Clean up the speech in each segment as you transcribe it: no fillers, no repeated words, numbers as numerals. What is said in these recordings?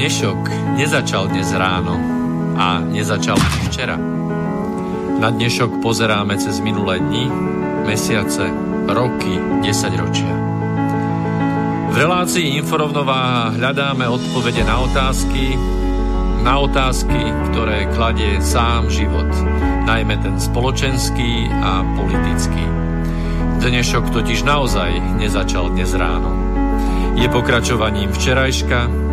dnešok nezačal dnes ráno a nezačal ani včera. Na dnešok pozeráme cez minulé dni, mesiace, roky, desaťročia. V relácii InfoRovnováha hľadáme odpovede na otázky, ktoré kladie sám život, najmä ten spoločenský a politický. Dnešok totiž naozaj nezačal dnes ráno. Je pokračovaním včerajška,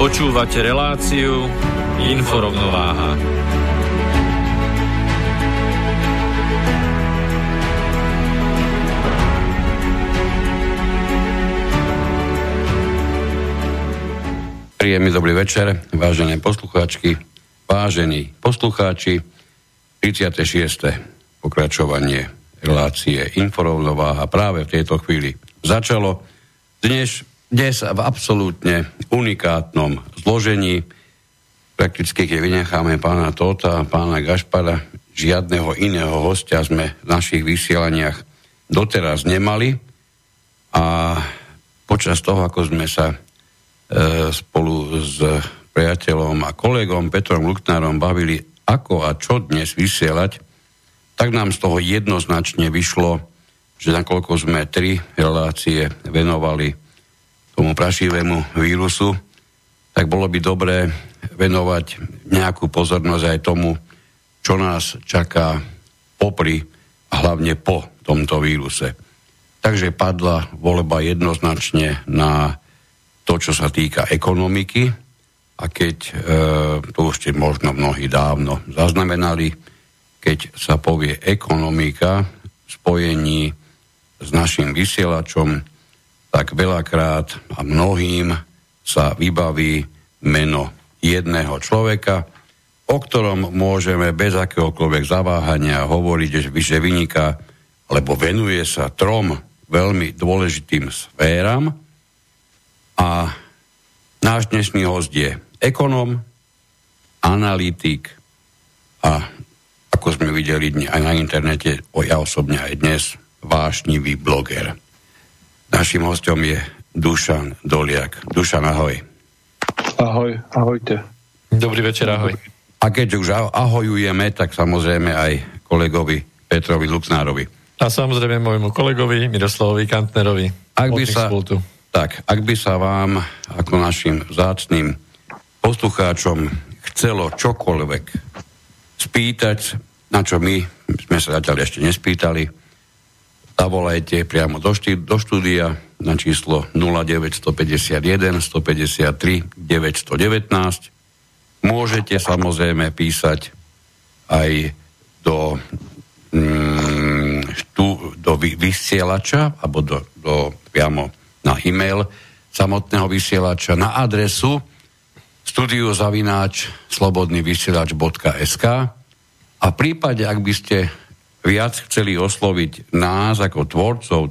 Počúvate reláciu InfoRovnováha. Príjemný dobrý večer, vážené poslucháčky, vážení poslucháči. 36. pokračovanie relácie InfoRovnováha práve v tejto chvíli začalo. Dnes v absolútne unikátnom zložení, prakticky keď vynecháme pána Tóta, pána Gašpada, žiadneho iného hostia sme v našich vysielaniach doteraz nemali a počas toho, ako sme sa spolu s priateľom a kolegom Petrom Luknárom bavili, ako a čo dnes vysielať, tak nám z toho jednoznačne vyšlo, že nakoľko sme 3 relácie venovali tomu prašivému vírusu, tak bolo by dobré venovať nejakú pozornosť aj tomu, čo nás čaká popri a hlavne po tomto víruse. Takže padla voľba jednoznačne na to, čo sa týka ekonomiky, a keď to ešte možno mnohí dávno zaznamenali, keď sa povie ekonomika v spojení s našim vysielačom, tak veľakrát a mnohým sa vybaví meno jedného človeka, o ktorom môžeme bez akéhokoľvek zaváhania hovoriť, že vyniká alebo venuje sa 3 veľmi dôležitým sféram. A náš dnešný host je ekonom, analytik a, ako sme videli aj na internete, ja osobne aj dnes, vášnivý bloger. Naším hostom je Dušan Doliak. Dušan, ahoj. Ahoj, ahojte. Dobrý večer, ahoj. A keď už ahojujeme, tak samozrejme aj kolegovi Petrovi Luknárovi. A samozrejme môjmu kolegovi Miroslavovi Kantnerovi. Ak by sa vám, ako našim vzácnym poslucháčom, chcelo čokoľvek spýtať, na čo my sme sa zatiaľ ešte nespýtali, zavolajte priamo do štúdia na číslo 0951 153 919. Môžete samozrejme písať aj do vysielača alebo priamo na e-mail samotného vysielača na adresu studio@slobodnyvysielac.sk a v prípade, ak by ste viac chceli osloviť nás ako tvorcov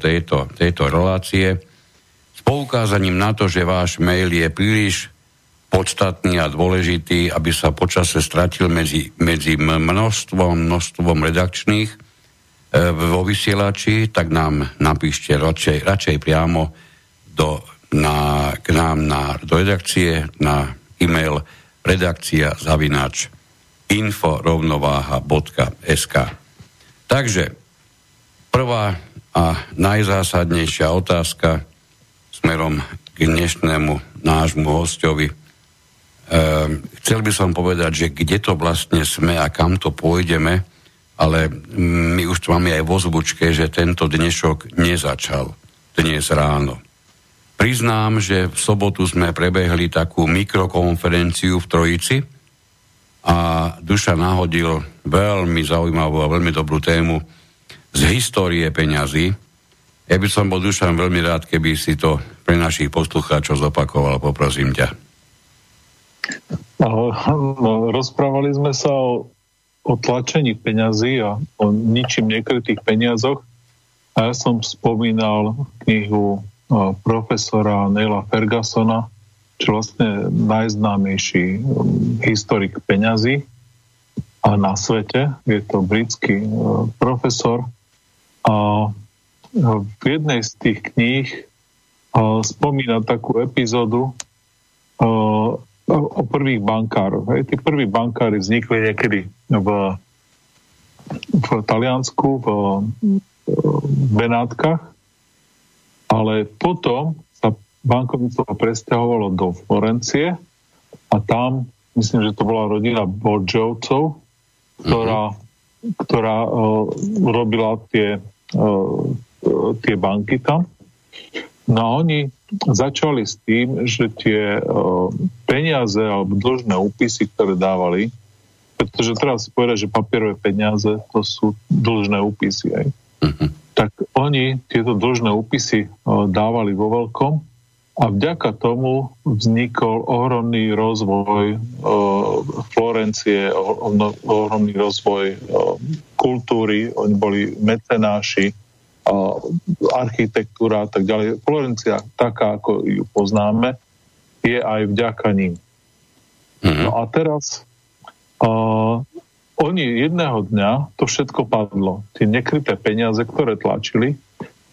tejto relácie s poukázaním na to, že váš mail je príliš podstatný a dôležitý, aby sa počase stratil medzi množstvom redakčných vo vysielači, tak nám napíšte radšej priamo do redakcie na e-mail redakcia@inforovnovaha.sk. Takže prvá a najzásadnejšia otázka smerom k dnešnému nášmu hosťovi. Chcel by som povedať, že kde to vlastne sme a kam to pôjdeme, ale my už to máme aj v ozvučke, že tento dnešok nezačal dnes ráno. Priznám, že v sobotu sme prebehli takú mikrokonferenciu v Trojici, a Duša nahodil veľmi zaujímavú a veľmi dobrú tému z histórie peňazí. Ja by som bol, Dušan, veľmi rád, keby si to pre našich poslucháčov zopakoval, poprosím ťa. No, rozprávali sme sa o tlačení peňazí a o ničím nekrytých peniazoch. A ja som spomínal knihu profesora Neila Fergusona, čo vlastne najznámejší historik peňazí na svete. Je to britský profesor. A v jednej z tých kníh spomína takú epizódu o prvých bankároch. Tí prví bankári vznikli niekedy v Taliansku, v Benátkach, ale potom sa bankovníctvo presťahovalo do Florencie a tam, myslím, že to bola rodina Bodžovcov, ktorá robila tie banky tam. No a oni začali s tým, že tie peniaze alebo dlžné úpisy, ktoré dávali, pretože treba si povedať, že papierové peniaze to sú dlžné úpisy. Aj. Uh-huh. Tak oni tieto dlžné úpisy dávali vo veľkom a vďaka tomu vznikol ohromný rozvoj Florencie, ohromný rozvoj kultúry, oni boli mecenáši, architektúra a tak ďalej. Florencia, taká, ako ju poznáme, je aj vďaka ním. Mm-hmm. No a teraz oni jedného dňa to všetko padlo. Tie nekryté peniaze, ktoré tlačili,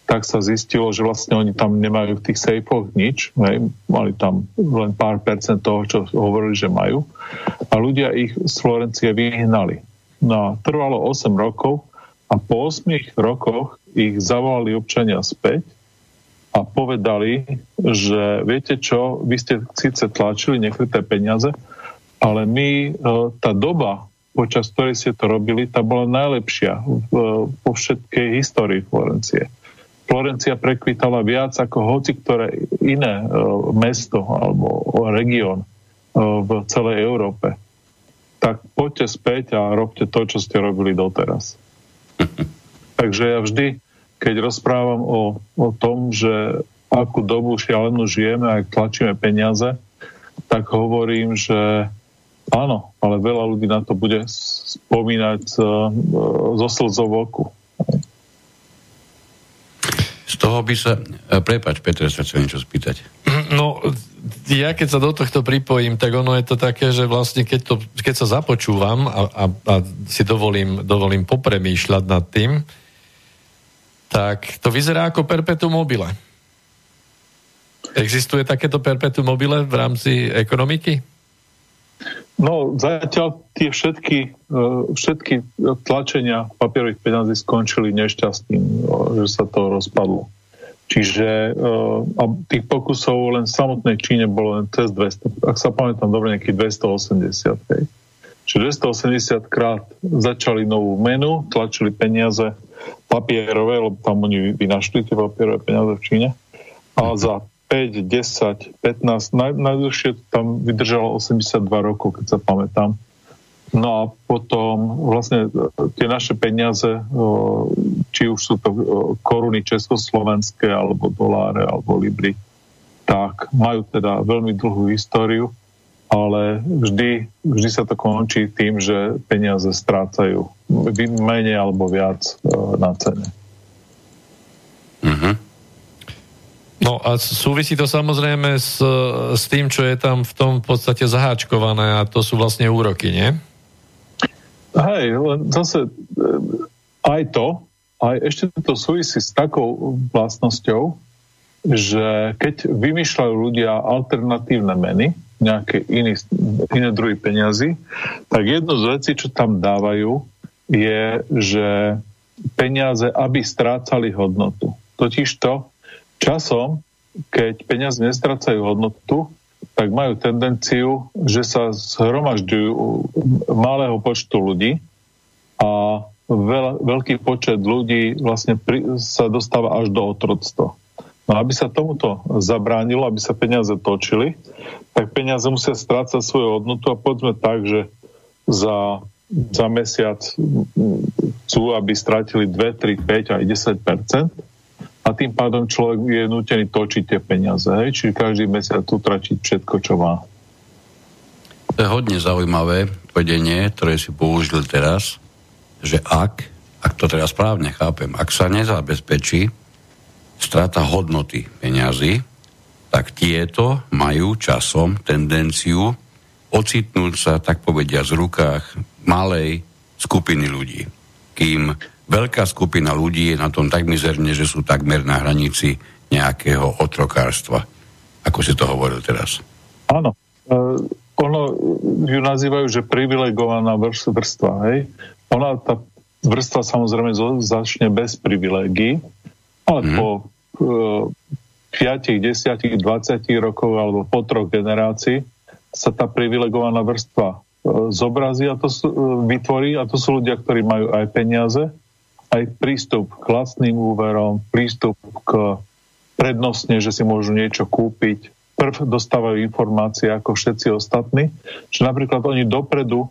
tak sa zistilo, že vlastne oni tam nemajú v tých sejfoch nič. Hej? Mali tam len pár percent toho, čo hovorili, že majú. A ľudia ich z Florencie vyhnali. No a trvalo 8 rokov a po 8 rokoch ich zavolali občania späť a povedali, že viete čo, vy ste síce tlačili nekryté peniaze, ale my, tá doba, počas ktorej ste to robili, tá bola najlepšia po všetkej histórii Florencie. Florencia prekvitala viac ako hoci ktoré iné mesto alebo región v celej Európe. Tak poďte späť a robte to, čo ste robili doteraz. Takže ja vždy, keď rozprávam o tom, že akú dobu šialenú žijeme a tlačíme peniaze, tak hovorím, že áno, ale veľa ľudí na to bude spomínať zo slzou v oku. Z toho by sa... Prepáč, Peter, sa chcem niečo spýtať. No, ja keď sa do tohto pripojím, tak ono je to také, že vlastne keď sa započúvam a si dovolím popremýšľať nad tým, tak to vyzerá ako perpetuum mobile. Existuje takéto perpetuum mobile v rámci ekonomiky? No, zatiaľ tie všetky tlačenia papierových peňazí skončili nešťastným, že sa to rozpadlo. Čiže a tých pokusov len v samotnej Číne bolo len cez 200, ak sa pamätám dobre, nejakých 280. Hej. Čiže 280 krát začali novú menu, tlačili peniaze papierové, lebo tam oni vynašli tie papierové peniaze v Číne. A za 5, 10, 15, najdlhšie tam vydržalo 82 rokov, keď sa pamätám. No a potom vlastne tie naše peniaze, či už sú to koruny československé, alebo doláre, alebo libry, tak majú teda veľmi dlhú históriu, ale vždy sa to končí tým, že peniaze strácajú menej alebo viac na cene. Mhm. No a súvisí to samozrejme s tým, čo je tam v tom v podstate zaháčkované a to sú vlastne úroky, nie? Hej, zase ešte to súvisí s takou vlastnosťou, že keď vymýšľajú ľudia alternatívne meny, nejaké iné druhy peňazí, tak jednu z vecí, čo tam dávajú, je, že peniaze, aby strácali hodnotu. Totižto časom, keď peniaze nestrácajú hodnotu, tak majú tendenciu, že sa zhromažďujú malého počtu ľudí a veľký počet ľudí vlastne sa dostáva až do otroctva. No aby sa tomuto zabránilo, aby sa peniaze točili, tak peniaze musia strácať svoju hodnotu a povedzme tak, že za mesiac chcú, aby strátili 2, 3, 5 aj 10% a tým pádom človek je nútený točiť tie peniaze. Hej? Čiže každý mesiac utračiť všetko, čo má. To je hodne zaujímavé vedenie, ktoré si použil teraz, že ak to teraz správne chápem, ak sa nezabezpečí strata hodnoty peňazí, tak tieto majú časom tendenciu ocitnúť sa, tak povediať, v rukách malej skupiny ľudí. Kým veľká skupina ľudí je na tom tak mizerne, že sú takmer na hranici nejakého otrokárstva. Ako si to hovoril teraz? Áno. Ono ju nazývajú, že privilegovaná vrstva. Hej? Ona, tá vrstva samozrejme začne bez privilegií, ale po 5, 10, 20 rokov alebo po troch generácií sa tá privilegovaná vrstva zobrazí a to vytvorí a to sú ľudia, ktorí majú aj peniaze, aj prístup k vlastným úverom, prístup k prednostne, že si môžu niečo kúpiť. Prv dostávajú informácie ako všetci ostatní, že napríklad oni dopredu,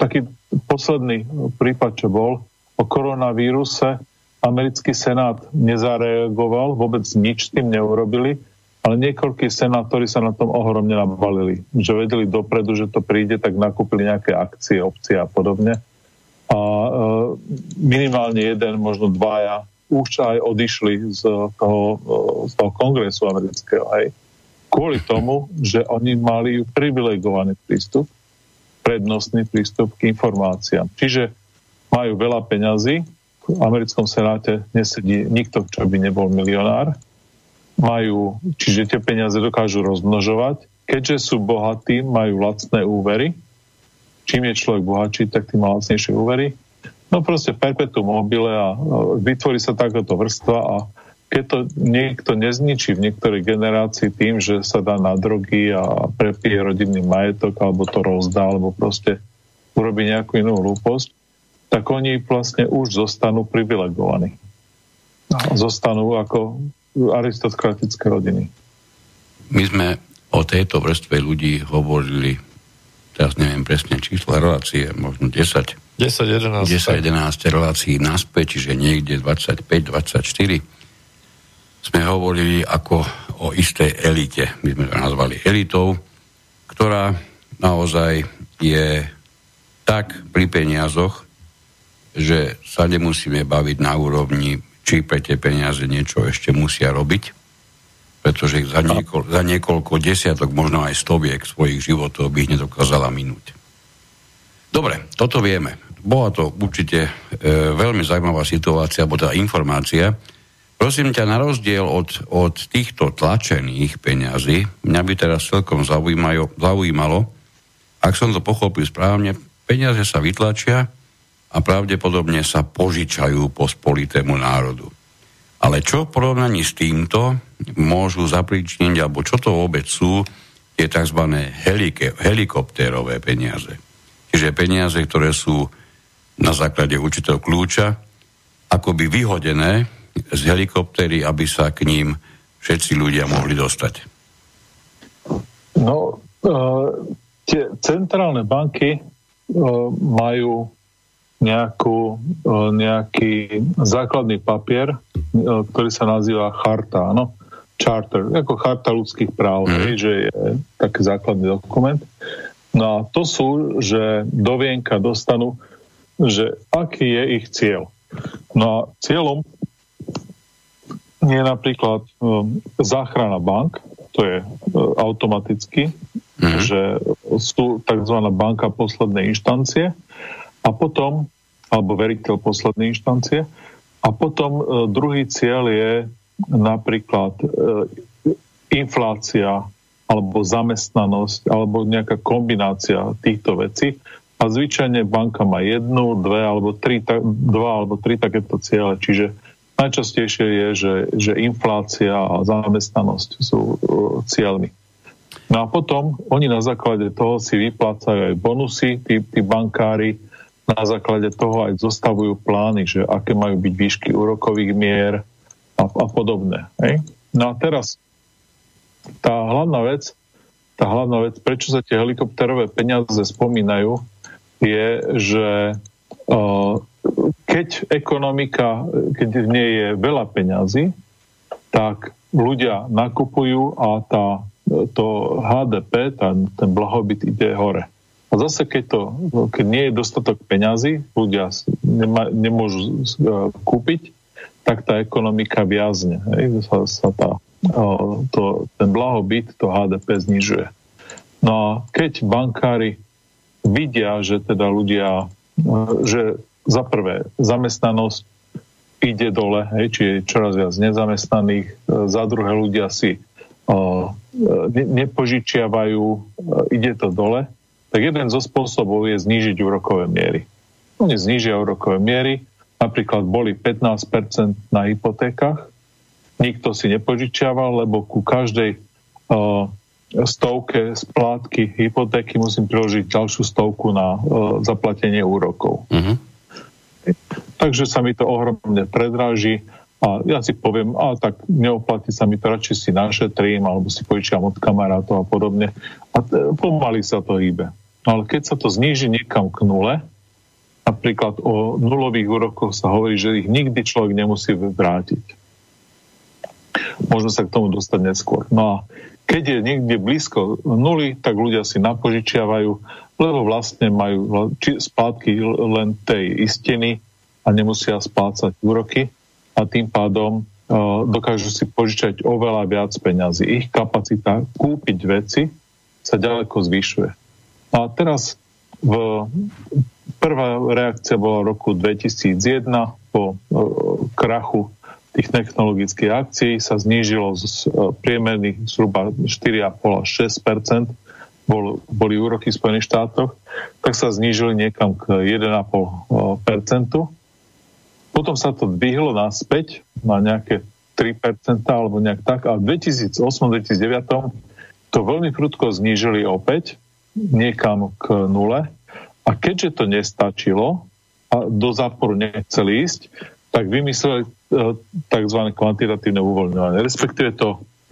taký posledný prípad, čo bol, o koronavíruse americký senát nezareagoval, vôbec nič s tým neurobili, ale niekoľkí senátori sa na tom ohromne nabalili, že vedeli dopredu, že to príde, tak nakúpili nejaké akcie, opcie a podobne. A minimálne jeden, možno dvaja, už aj odišli z toho kongresu amerického aj kvôli tomu, že oni mali privilegovaný prístup, prednostný prístup k informáciám. Čiže majú veľa peňazí, v americkom senáte nesedí nikto, čo by nebol milionár, čiže tie peniaze dokážu rozmnožovať, keďže sú bohatí, majú lacné úvery, čím je človek bohatší, tak tým má lacnejšie úvery. No proste perpetuum mobile a vytvorí sa takáto vrstva a keď to niekto nezničí v niektorej generácii tým, že sa dá na drogy a prepije rodinný majetok alebo to rozdá, alebo proste urobí nejakú inú hlúposť, tak oni vlastne už zostanú privilegovaní. Zostanú ako aristokratické rodiny. My sme o tejto vrstve ľudí hovorili, teraz neviem presne čísla relácie, možno 10-11 relácií naspäť, čiže niekde 25-24. Sme hovorili ako o istej elite. My sme to nazvali elitou, ktorá naozaj je tak pri peniazoch, že sa nemusíme baviť na úrovni, či pre tie peniaze niečo ešte musia robiť, pretože za niekoľko desiatok, možno aj stoviek svojich životov by ich nedokázala minúť. Dobre, toto vieme. Bola to určite veľmi zaujímavá situácia, alebo teda informácia. Prosím ťa, na rozdiel od týchto tlačených peňazí, mňa by teraz celkom zaujímalo, ak som to pochopil správne, peniaze sa vytlačia a pravdepodobne sa požičajú po spolitému národu. Ale čo v porovnaní s týmto môžu zapríčiniť, alebo čo to vôbec sú, je tzv. helikoptérové peniaze. Čiže peniaze, ktoré sú na základe určitého kľúča akoby vyhodené z helikoptéry, aby sa k ním všetci ľudia mohli dostať. No, tie centrálne banky majú nejaký základný papier, ktorý sa nazýva charta, no? Charter, ako charta ľudských práv, že je taký základný dokument. No a to sú, že do vienka dostanú, že aký je ich cieľ. No a cieľom je napríklad záchrana bank, to je automaticky, že sú tzv. Banka poslednej inštancie a potom, alebo veriteľ poslednej inštancie, a potom druhý cieľ je napríklad inflácia, alebo zamestnanosť, alebo nejaká kombinácia týchto vecí. A zvyčajne banka má dva alebo tri takéto ciele. Čiže najčastejšie je, že inflácia a zamestnanosť sú cieľmi. No a potom oni na základe toho si vyplácajú aj bonusy, tí bankári na základe toho aj zostavujú plány, že aké majú byť výšky úrokových mier a podobné. Hej? No a teraz tá hlavná vec, prečo sa tie helikopterové peniaze spomínajú, je, že keď v nej je veľa peňazí, tak ľudia nakupujú a tá to HDP, ten blahobyt ide hore. A zase, keď nie je dostatok peňazí, ľudia nemôžu kúpiť, tak tá ekonomika viazne. Ten blahobyt, to HDP znižuje. No a keď bankári vidia, že teda ľudia, že za prvé zamestnanosť ide dole, či je čoraz viac nezamestnaných, za druhé ľudia si nepožičiavajú, ide to dole, tak jeden zo spôsobov je znížiť úrokové miery. Oni znížia úrokové miery, napríklad boli 15% na hypotékach, nikto si nepožičiaval, lebo ku každej stovke splátky hypotéky musím priložiť ďalšiu stovku na zaplatenie úrokov. Uh-huh. Takže sa mi to ohromne predráži a ja si poviem, tak neoplatí sa mi to, radšej si našetrím alebo si požičiam od kamarátov a podobne. A pomaly sa to hýbe. Ale keď sa to zníži niekam k nule, napríklad o nulových úrokoch sa hovorí, že ich nikdy človek nemusí vrátiť. Možno sa k tomu dostať neskôr. No a keď je niekde blízko nuly, tak ľudia si napožičiavajú, lebo vlastne majú splátky len tej istiny a nemusia splácať úroky a tým pádom dokážu si požičať oveľa viac peňazí. Ich kapacita kúpiť veci sa ďaleko zvyšuje. A teraz prvá reakcia bola v roku 2001 po krachu tých technologických akcií sa znížilo z priemerných zhruba 4,5 až 6%, boli úroky v Spojených štátoch, tak sa znížili niekam k 1,5%. Potom sa to dvihlo naspäť na nejaké 3% alebo nejak tak a v 2008-2009 to veľmi prudko znížili opäť niekam k nule a keďže to nestačilo a do záporu nechceli ísť, tak vymysleli tzv. Kvantitatívne uvoľňovanie. Respektíve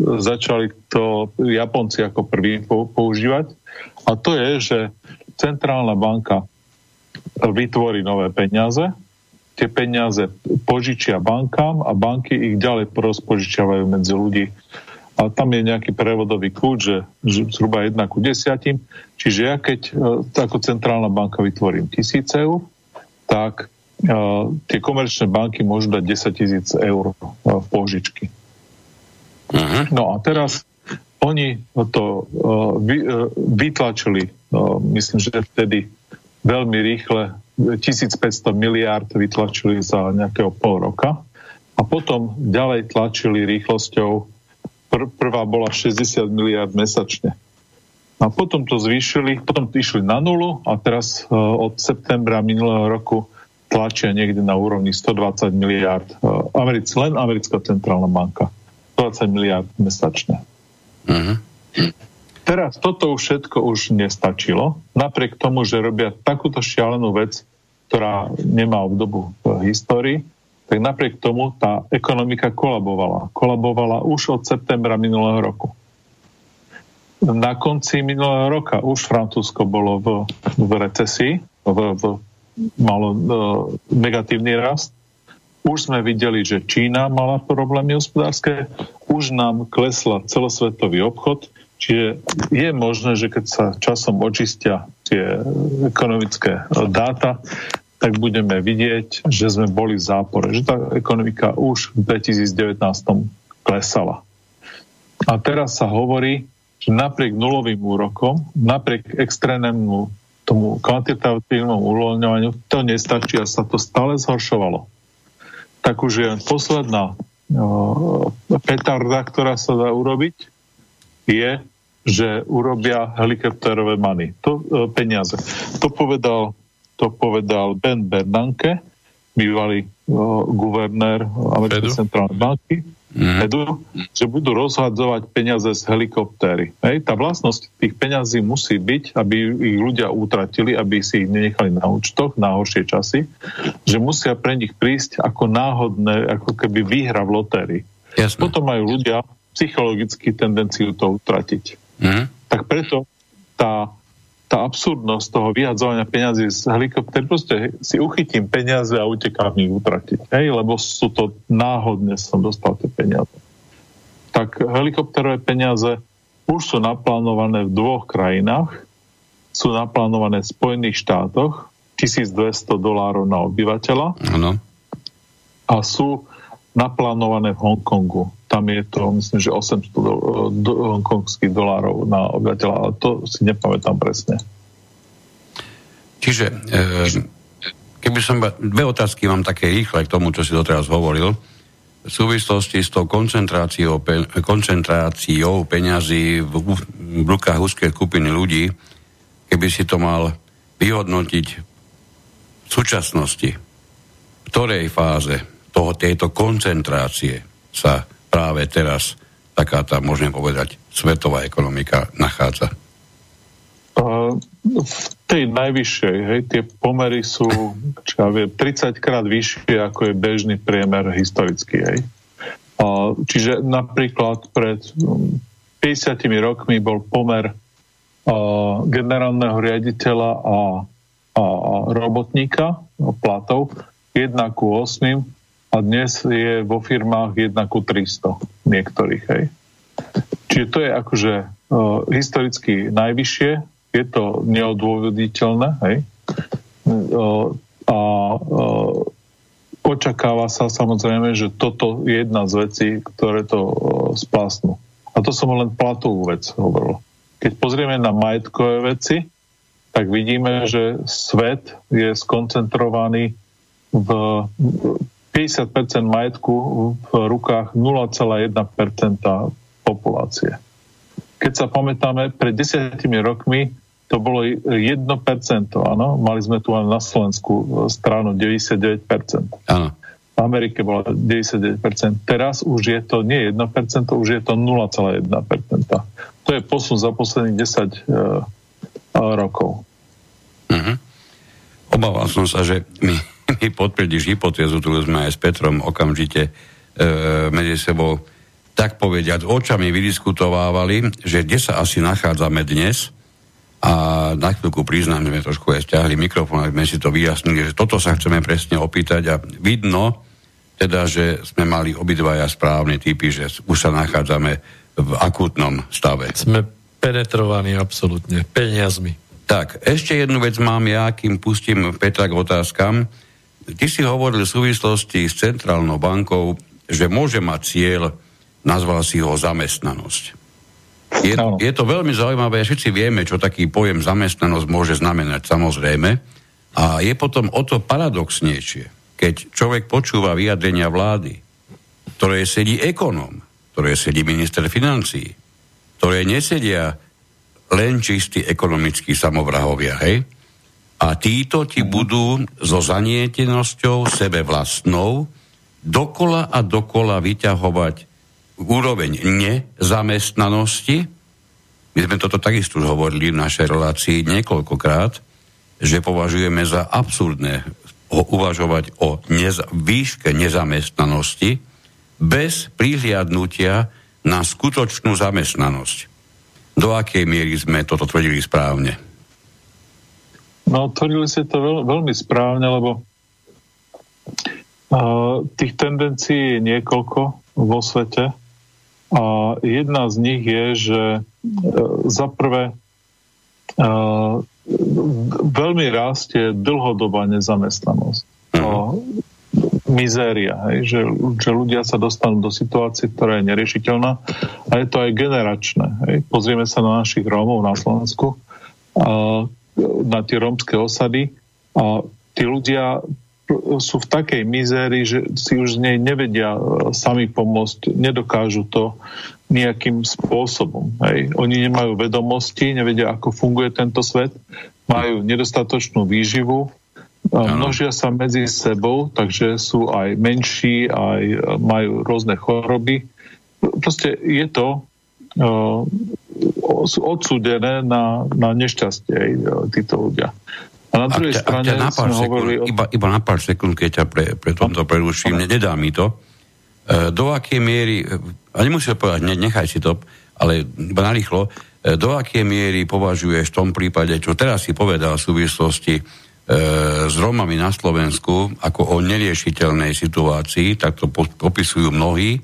začali to Japonci ako prví používať. A to je, že centrálna banka vytvorí nové peniaze, tie peniaze požičia bankám a banky ich ďalej rozpožičiavajú medzi ľudí. A tam je nejaký prevodový kľúč, že zhruba 1:10. Čiže ja keď ako centrálna banka vytvorím 1000 eur, tak tie komerčné banky môžu dať 10 000 eur v pôžičky. Aha. No a teraz oni to vytlačili, myslím, že vtedy veľmi rýchle 1500 miliárd vytlačili za nejakého pol roka a potom ďalej tlačili rýchlosťou, prvá bola 60 miliárd mesačne. A potom to zvýšili, potom išli na nulu a teraz od septembra minulého roku tlačia niekde na úrovni 120 miliárd. Len americká centrálna banka. 20 miliárd mesačne. Uh-huh. Teraz toto všetko už nestačilo. Napriek tomu, že robia takúto šialenú vec, ktorá nemá obdobu v histórii, tak napriek tomu tá ekonomika kolabovala. Kolabovala už od septembra minulého roku. Na konci minulého roka už Francúzsko bolo v recesii, malo negatívny rast. Už sme videli, že Čína mala problémy hospodárske, už nám klesla celosvetový obchod, čiže je možné, že keď sa časom očistia tie ekonomické dáta, tak budeme vidieť, že sme boli v zápore, že tá ekonomika už v 2019 klesala. A teraz sa hovorí, že napriek nulovým úrokom, napriek extrémnemu tomu kvantitatívnom uvoľňovaniu to nestačí a sa to stále zhoršovalo. Tak už je posledná petarda, ktorá sa dá urobiť, je, že urobia helikopterové money, peniaze. To povedal Ben Bernanke, bývalý guvernér americkej centrálnej banky, že budú rozhadzovať peniaze z helikoptéry. Tá vlastnosť tých peňazí musí byť, aby ich ľudia utratili, aby si ich nenechali na účtoch na horšie časy, že musia pre nich prísť ako náhodné, ako keby výhra v lotérii. Jasne. Potom majú ľudia psychologicky tendenciu to utratiť. Mhm. Tak preto tá absurdnosť toho vyhadzovania peňazí z helikoptéry, proste si uchytím peniaze a utekám ich utratiť. Hej, lebo sú to náhodne som dostal tie peniaze. Tak helikopterové peniaze už sú naplánované v dvoch krajinách. Sú naplánované v Spojených štátoch, $1,200 na obyvateľa. Ano. A sú naplánované v Hongkongu. Tam je to, myslím, že $800 hongkongských dolárov na obyvateľa, ale to si nepamätám presne. Čiže, keby som... Dve otázky mám také rýchle k tomu, čo si doteraz hovoril. V súvislosti s tou koncentráciou peňazí v rukách úzkej skupiny ľudí, keby si to mal vyhodnotiť v súčasnosti, v ktorej fáze tejto koncentrácie sa práve teraz taká tá, môžeme povedať, svetová ekonomika nachádza? V tej najvyššej, hej, tie pomery sú 30 krát vyššie, ako je bežný priemer historický, hej. Čiže napríklad pred 50 rokmi bol pomer generálneho riaditeľa a robotníka, platov, 1:8 a dnes je vo firmách 1:300 niektorých, hej. Čiže to je akože historicky najvyššie. Je to neodôvoditeľné, hej? A očakáva sa samozrejme, že toto je jedna z vecí, ktoré to spásnu. A to som len platovú vec hovoril. Keď pozrieme na majetkové veci, tak vidíme, že svet je skoncentrovaný v 50% majetku v rukách 0,1% populácie. Keď sa pamätáme, pred 10 rokmi to bolo 1%, áno? Mali sme tu na Slovensku stranu 99%. Áno. V Amerike bolo 99%. Teraz už je to nie 1%, už je to 0,1%. To je posun za posledných 10 rokov. Uh-huh. Obával som sa, že mi potvrdíš hypotézu, tu sme aj s Petrom okamžite medzi sebou tak povediať, očami vydiskutovávali, že kde sa asi nachádzame dnes a na chvíľku priznám, že sme trošku aj stiahli mikrofón, aby sme si to vyjasnili, že toto sa chceme presne opýtať a vidno, teda, že sme mali obidvaja správne typy, že už sa nachádzame v akútnom stave. Sme penetrovaní absolútne peniazmi. Tak, ešte jednu vec mám ja, kým pustím Petra k otázkam. Ty si hovoril v súvislosti s Centrálnou bankou, že môže mať cieľ, nazval si ho zamestnanosť. Je to veľmi zaujímavé, všetci vieme, čo taký pojem zamestnanosť môže znamenať, samozrejme. A je potom o to paradoxnejšie, keď človek počúva vyjadrenia vlády, ktoré sedí ekonóm, ktoré sedí minister financií, ktoré nesedia len čistí ekonomickí samovrahovia, hej? A títo ti budú so zanietenosťou sebe vlastnou dokola a dokola vyťahovať úroveň nezamestnanosti. My sme toto takisto už hovorili v našej relácii niekoľkokrát, že považujeme za absurdné uvažovať o výške nezamestnanosti bez prihliadnutia na skutočnú zamestnanosť. Do akej miery sme toto tvrdili správne? No, tvrdili ste to veľmi správne, lebo tých tendencií je niekoľko vo svete. A jedna z nich je, že zaprvé veľmi rastie dlhodobá nezamestnanosť. Mizéria, hej, že ľudia sa dostanú do situácie, ktorá je neriešiteľná a je to aj generačné. Hej. Pozrieme sa na našich Rómov na Slovensku, na tie rómske osady a tí ľudia sú v takej mizérii, že si už z nej nevedia sami pomôcť, nedokážu to nejakým spôsobom. Hej. Oni nemajú vedomosti, nevedia, ako funguje tento svet, majú nedostatočnú výživu, množia sa medzi sebou, takže sú aj menší, aj majú rôzne choroby. Proste je to odsúdené na nešťastie týchto ľudia. A na druhej strane sme hovorili... Iba na pár sekúnd, keď ťa pre tomto preruším, nedá mi to. Do akej miery, a nemusíš povedať, nechaj si to, ale iba narýchlo, do akej miery považuješ v tom prípade, čo teraz si povedal v súvislosti s Rómami na Slovensku, ako o neriešiteľnej situácii, tak to popisujú mnohí,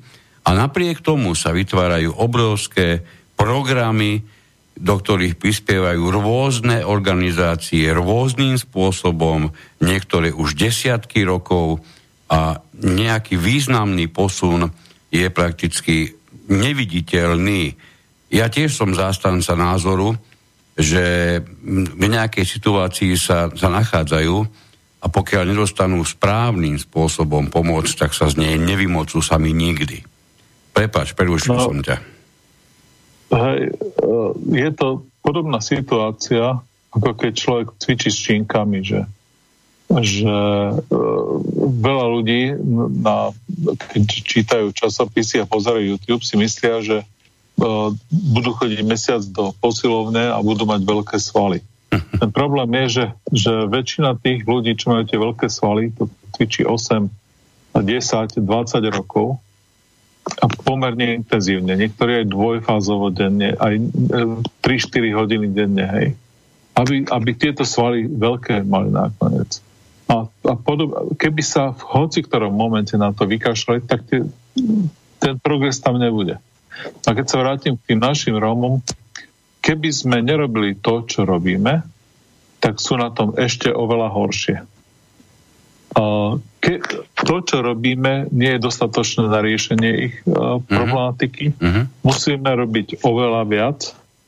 a napriek tomu sa vytvárajú obrovské programy, do ktorých prispievajú rôzne organizácie rôznym spôsobom, niektoré už desiatky rokov, a nejaký významný posun je prakticky neviditeľný. Ja tiež som zástanca názoru, že v nejakej situácii sa nachádzajú a pokiaľ nedostanú správnym spôsobom pomoc, tak sa z nej nevymocú sami nikdy. Prepáč, prerušil som ťa. Hej, je to podobná situácia, ako keď človek cvičí s činkami, že veľa ľudí, keď čítajú časopisy a pozerajú YouTube, si myslia, že budú chodiť mesiac do posilovne a budú mať veľké svaly. Ten problém je, že väčšina tých ľudí, čo majú tie veľké svaly, to cvičí 8, 10, 20 rokov, a pomerne intenzívne. Niektorí aj dvojfázovo denne, aj 3-4 hodiny denne, hej. Aby tieto svaly veľké mali nakoniec. Keby sa v hociktorom momente na to vykašľali, tak ten progres tam nebude. A keď sa vrátim k tým našim Rómom, keby sme nerobili to, čo robíme, tak sú na tom ešte oveľa horšie. To, čo robíme, nie je dostatočné na riešenie ich problematiky. Musíme robiť oveľa viac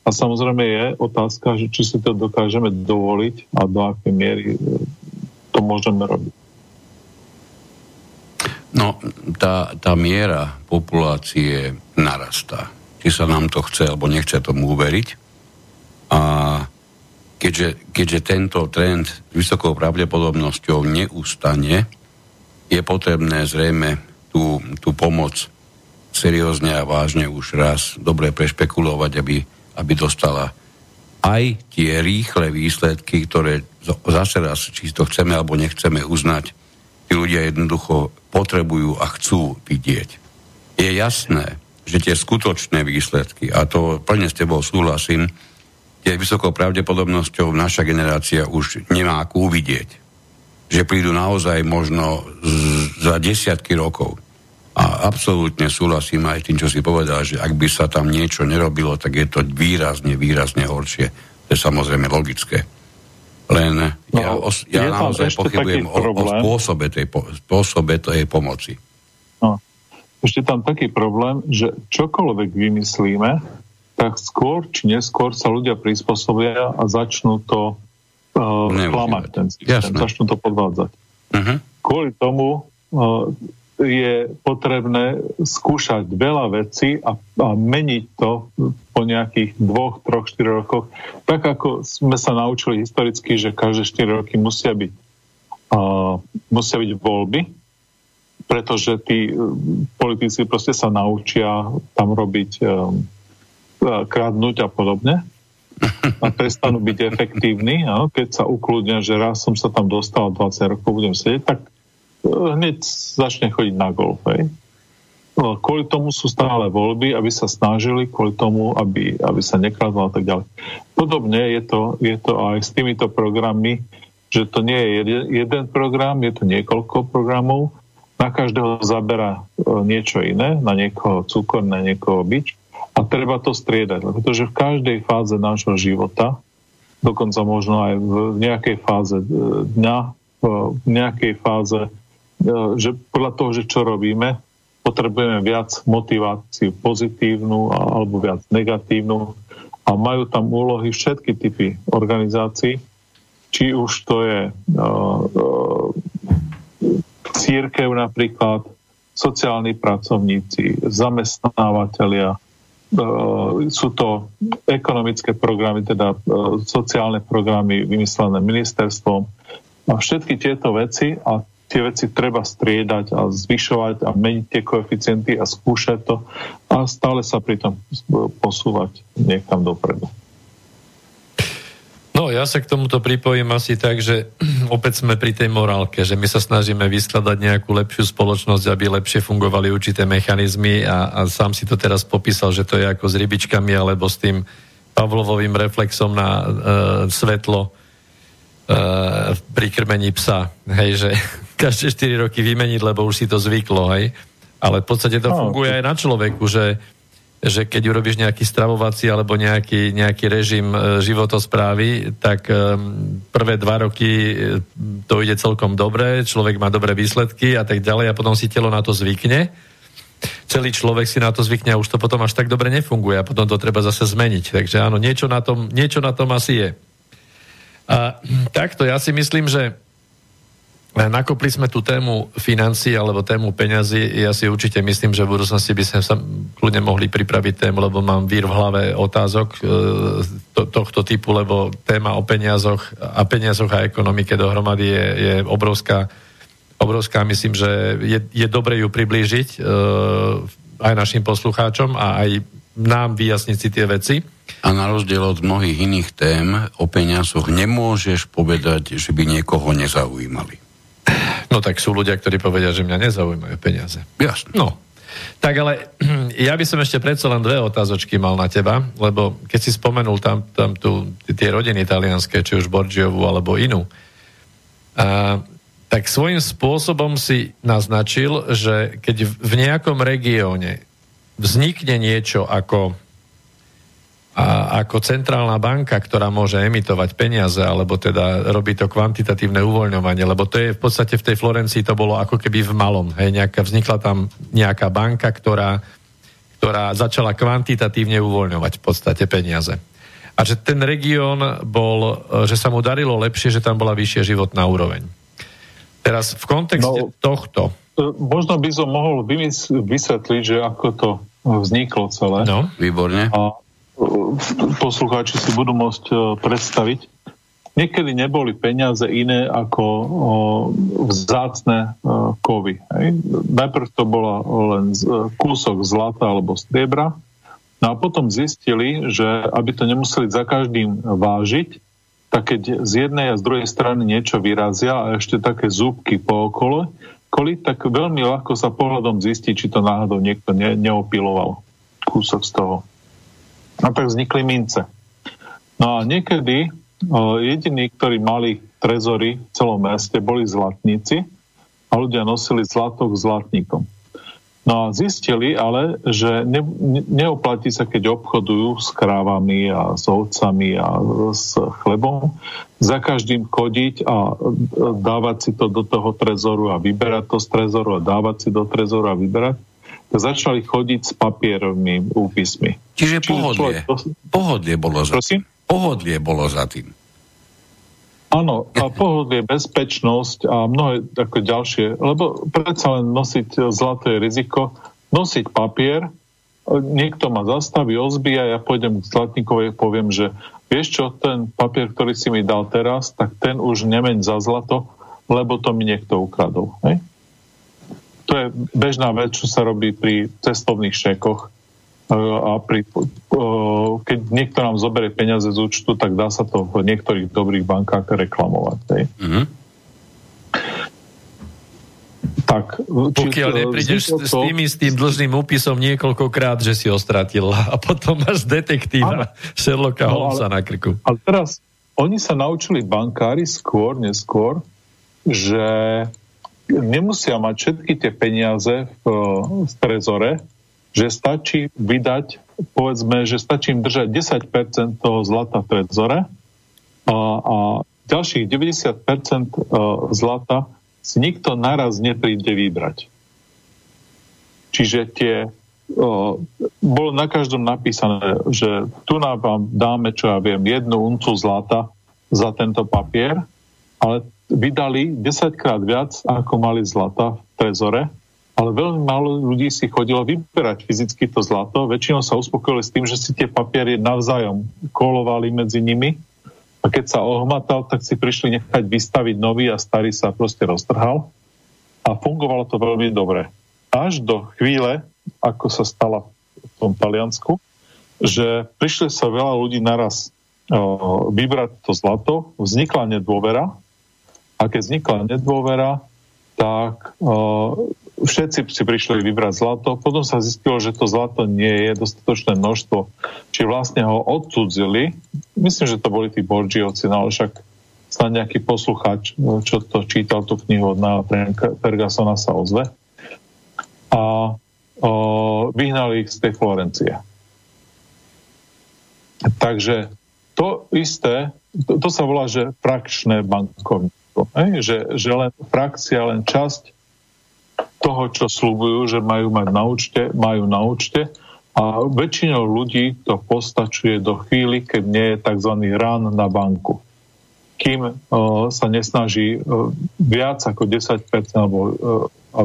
a samozrejme je otázka, že či si to dokážeme dovoliť a do akej miery to môžeme robiť. No, tá miera populácie narastá. Či sa nám to chce, alebo nechce tomu uveriť. A keďže tento trend vysokou pravdepodobnosťou neustane, je potrebné zrejme tú pomoc seriózne a vážne už raz dobre prešpekulovať, aby dostala aj tie rýchle výsledky, ktoré zase raz, či to chceme alebo nechceme uznať, tí ľudia jednoducho potrebujú a chcú vidieť. Je jasné, že tie skutočné výsledky, a to plne s tebou súhlasím, je vysokou pravdepodobnosťou naša generácia už nemá ako uvidieť. Že prídu naozaj možno za desiatky rokov. A absolútne súhlasím aj tým, čo si povedal, že ak by sa tam niečo nerobilo, tak je to výrazne, výrazne horšie. To je samozrejme logické. Len ja naozaj pochybujem o spôsobe tej pomoci. No. Ešte tam taký problém, že čokoľvek vymyslíme, tak skôr či neskôr sa ľudia prispôsobia a začnú to klamať ten systém, začnú to podvádzať. Uh-huh. Kvôli tomu je potrebné skúšať veľa vecí a meniť to po nejakých 2, 3, 4 rokoch. Tak ako sme sa naučili historicky, že každé 4 roky musia byť voľby, pretože tí politici proste sa naučia tam robiť kradnúť a podobne a prestanú byť efektívni. Áno? Keď sa ukľudnia, že raz som sa tam dostal 20 rokov, budem sedieť, tak hneď začne chodiť na golf. Hej? Kvôli tomu sú stále voľby, aby sa snažili, kvôli tomu, aby sa nekradlo a tak ďalej. Podobne je to aj s týmito programmi, že to nie je jeden program, je to niekoľko programov, na každého zabera niečo iné, na niekoho cukor, na niekoho bič. A treba to striedať, pretože v každej fáze nášho života, dokonca možno aj v nejakej fáze dňa, v nejakej fáze, že podľa toho, že čo robíme, potrebujeme viac motiváciu pozitívnu alebo viac negatívnu a majú tam úlohy všetky typy organizácií, či už to je cirkev napríklad, sociálni pracovníci, zamestnávateľia, sú to ekonomické programy, teda sociálne programy vymyslené ministerstvom. A všetky tieto veci a tie veci treba striedať a zvyšovať a meniť tie koeficienty a skúšať to a stále sa pritom posúvať niekam dopredu. No, ja sa k tomuto pripojím asi tak, že opäť sme pri tej morálke, že my sa snažíme vyskladať nejakú lepšiu spoločnosť, aby lepšie fungovali určité mechanizmy a sám si to teraz popísal, že to je ako s rybičkami alebo s tým Pavlovovým reflexom na svetlo pri krmení psa. Hej, že každé 4 roky vymeniť, lebo už si to zvyklo, hej. Ale v podstate to funguje aj na človeku, že že keď urobíš nejaký stravovací alebo nejaký režim životosprávy, tak prvé 2 roky to ide celkom dobre, človek má dobré výsledky a tak ďalej a potom si telo na to zvykne. Celý človek si na to zvykne a už to potom až tak dobre nefunguje a potom to treba zase zmeniť. Takže áno, niečo na tom asi je. A takto ja si myslím, že nakopli sme tú tému financií alebo tému peňazí. Ja si určite myslím, že v budúcnosti by sme sa kľudne mohli pripraviť tému, lebo mám vír v hlave otázok tohto typu, lebo téma o peniazoch a ekonomike dohromady je obrovská. Myslím, že je dobre ju priblížiť aj našim poslucháčom a aj nám vyjasniť si tie veci. A na rozdiel od mnohých iných tém o peniazoch nemôžeš povedať, že by niekoho nezaujímali. No tak sú ľudia, ktorí povedia, že mňa nezaujímajú peniaze. Jasne. No, tak ale ja by som ešte predsa len 2 otázočky mal na teba, lebo keď si spomenul tam tie rodiny talianské, či už Borgiovú alebo inú, tak svojím spôsobom si naznačil, že keď v nejakom regióne vznikne niečo ako centrálna banka, ktorá môže emitovať peniaze, alebo teda robí to kvantitatívne uvoľňovanie, lebo to je v podstate v tej Florencii to bolo ako keby v malom. Hej, vznikla tam nejaká banka, ktorá začala kvantitatívne uvoľňovať v podstate peniaze. A že ten región bol, že sa mu darilo lepšie, že tam bola vyššia životná úroveň. Teraz v kontexte tohto... Možno by som mohol vysvetliť, že ako to vzniklo celé. No, výborne. A poslucháči si budú môcť predstaviť. Niekedy neboli peniaze iné ako vzácne kovy. Hej. Najprv to bola len kúsok zlata alebo striebra. No a potom zistili, že aby to nemuseli za každým vážiť, tak keď z jednej a z druhej strany niečo vyrazia a ešte také zúbky pookolo, tak veľmi ľahko sa pohľadom zistí, či to náhodou niekto neopiloval kúsok z toho. A tak vznikli mince. No a niekedy jediní, ktorí mali trezory v celom meste, boli zlatníci a ľudia nosili zlatok s zlatníkom. No a zistili ale, že neoplatí sa, keď obchodujú s krávami a s ovcami a s chlebom, za každým chodiť a dávať si to do toho trezoru a vyberať to z trezoru a dávať si do trezoru a vyberať. Začali chodiť s papierovými úpismi. Čiže pohodlie. Pohodlie bolo za tým. Áno, a pohodlie, bezpečnosť a mnohé ako ďalšie, lebo predsa len nosiť zlaté riziko, nosiť papier, niekto ma zastaví, ozbíja, ja pôjdem k zlatníkovi a poviem, že vieš čo, ten papier, ktorý si mi dal teraz, tak ten už nemeň za zlato, lebo to mi niekto ukradol. Hej? To je bežná vec, čo sa robí pri cestovných šekoch a keď niekto nám zoberie peniaze z účtu, tak dá sa to v niektorých dobrých bankách reklamovať. Mm-hmm. Tak, pokiaľ neprídeš s tým dlžným úpisom niekoľkokrát, že si ho stratil a potom máš detektíva Sherlocka Holmesa na krku. Ale teraz oni sa naučili bankári neskôr, že nemusia mať všetky tie peniaze v trezore, že stačí vydať, povedzme, že stačí im držať 10% toho zlata v trezore a ďalších 90% zlata si nikto naraz nepríde vybrať. Čiže bolo na každom napísané, že tu nám vám dáme, čo ja viem, 1 uncu zlata za tento papier, ale vydali 10-krát viac, ako mali zlata v trezore, ale veľmi málo ľudí si chodilo vyberať fyzicky to zlato. Väčšinou sa uspokojili s tým, že si tie papiere navzájom kolovali medzi nimi a keď sa ohmatal, tak si prišli nechať vystaviť nový a starý sa proste roztrhal a fungovalo to veľmi dobre. Až do chvíle, ako sa stala v tom Taliansku, že prišli sa veľa ľudí naraz vybrať to zlato, vznikla nedôvera a keď vznikla nedôvera, tak všetci si prišli vybrať zlato, potom sa zistilo, že to zlato nie je dostatočné množstvo, či vlastne ho odcudzili. Myslím, že to boli tí Borgiovci, ale však sa nejaký poslucháč, čo to čítal tú knihu od Neila Fergusona, sa ozve. A vyhnali ich z tej Florencie. Takže to isté, to sa volá, že frakčné bankovníctvo. Že len frakcia, len časť toho, čo sľubujú, že majú mať na účte, majú na účte. A väčšinou ľudí to postačuje do chvíli, keď nie je tzv. Rán na banku. Kým sa nesnaží viac ako 10% alebo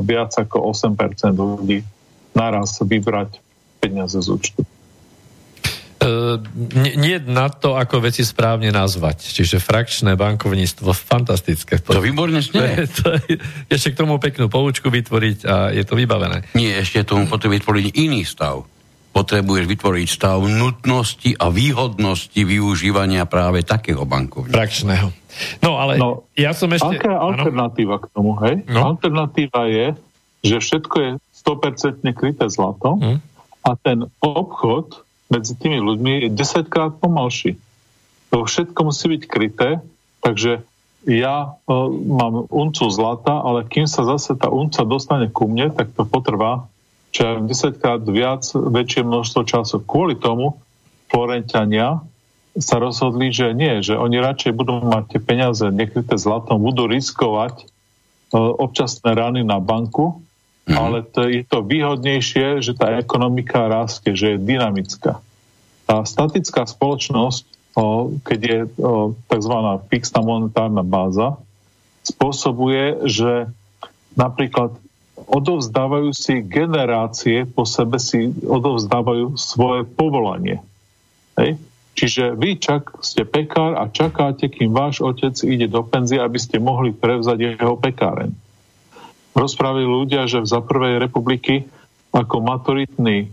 viac ako 8% ľudí naraz vybrať peniaze z účtu. Nie na to, ako veci správne nazvať. Čiže frakčné bankovníctvo, fantastické. To výborne snie. Ešte k tomu peknú poučku vytvoriť a je to vybavené. Nie, ešte tomu potrebuje vytvoriť iný stav. Potrebuješ vytvoriť stav nutnosti a výhodnosti využívania práve takého bankovníctva. Frakčného. No, ale ja som ešte... Alternatíva k tomu, hej? No. Alternatíva je, že všetko je 100% kryté zlatom a ten obchod medzi tými ľuďmi je 10-krát pomalší. To všetko musí byť kryté, takže ja mám uncu zlata, ale kým sa zase tá unca dostane ku mne, tak to potrvá čo 10-krát viac, väčšie množstvo času. Kvôli tomu Florentiania sa rozhodli, že nie, že oni radšej budú mať tie peniaze nekryté zlatom, budú riskovať občasné rany na banku, ale to je to výhodnejšie, že tá ekonomika rastie, že je dynamická. Tá statická spoločnosť, keď je tzv. Fixná monetárna báza, spôsobuje, že napríklad odovzdávajú si generácie, po sebe si odovzdávajú svoje povolanie. Hej? Čiže vy ste pekár a čakáte, kým váš otec ide do penzie, aby ste mohli prevzať jeho pekáreň. Rozprávali ľudia, že za prvej republiky ako maturitný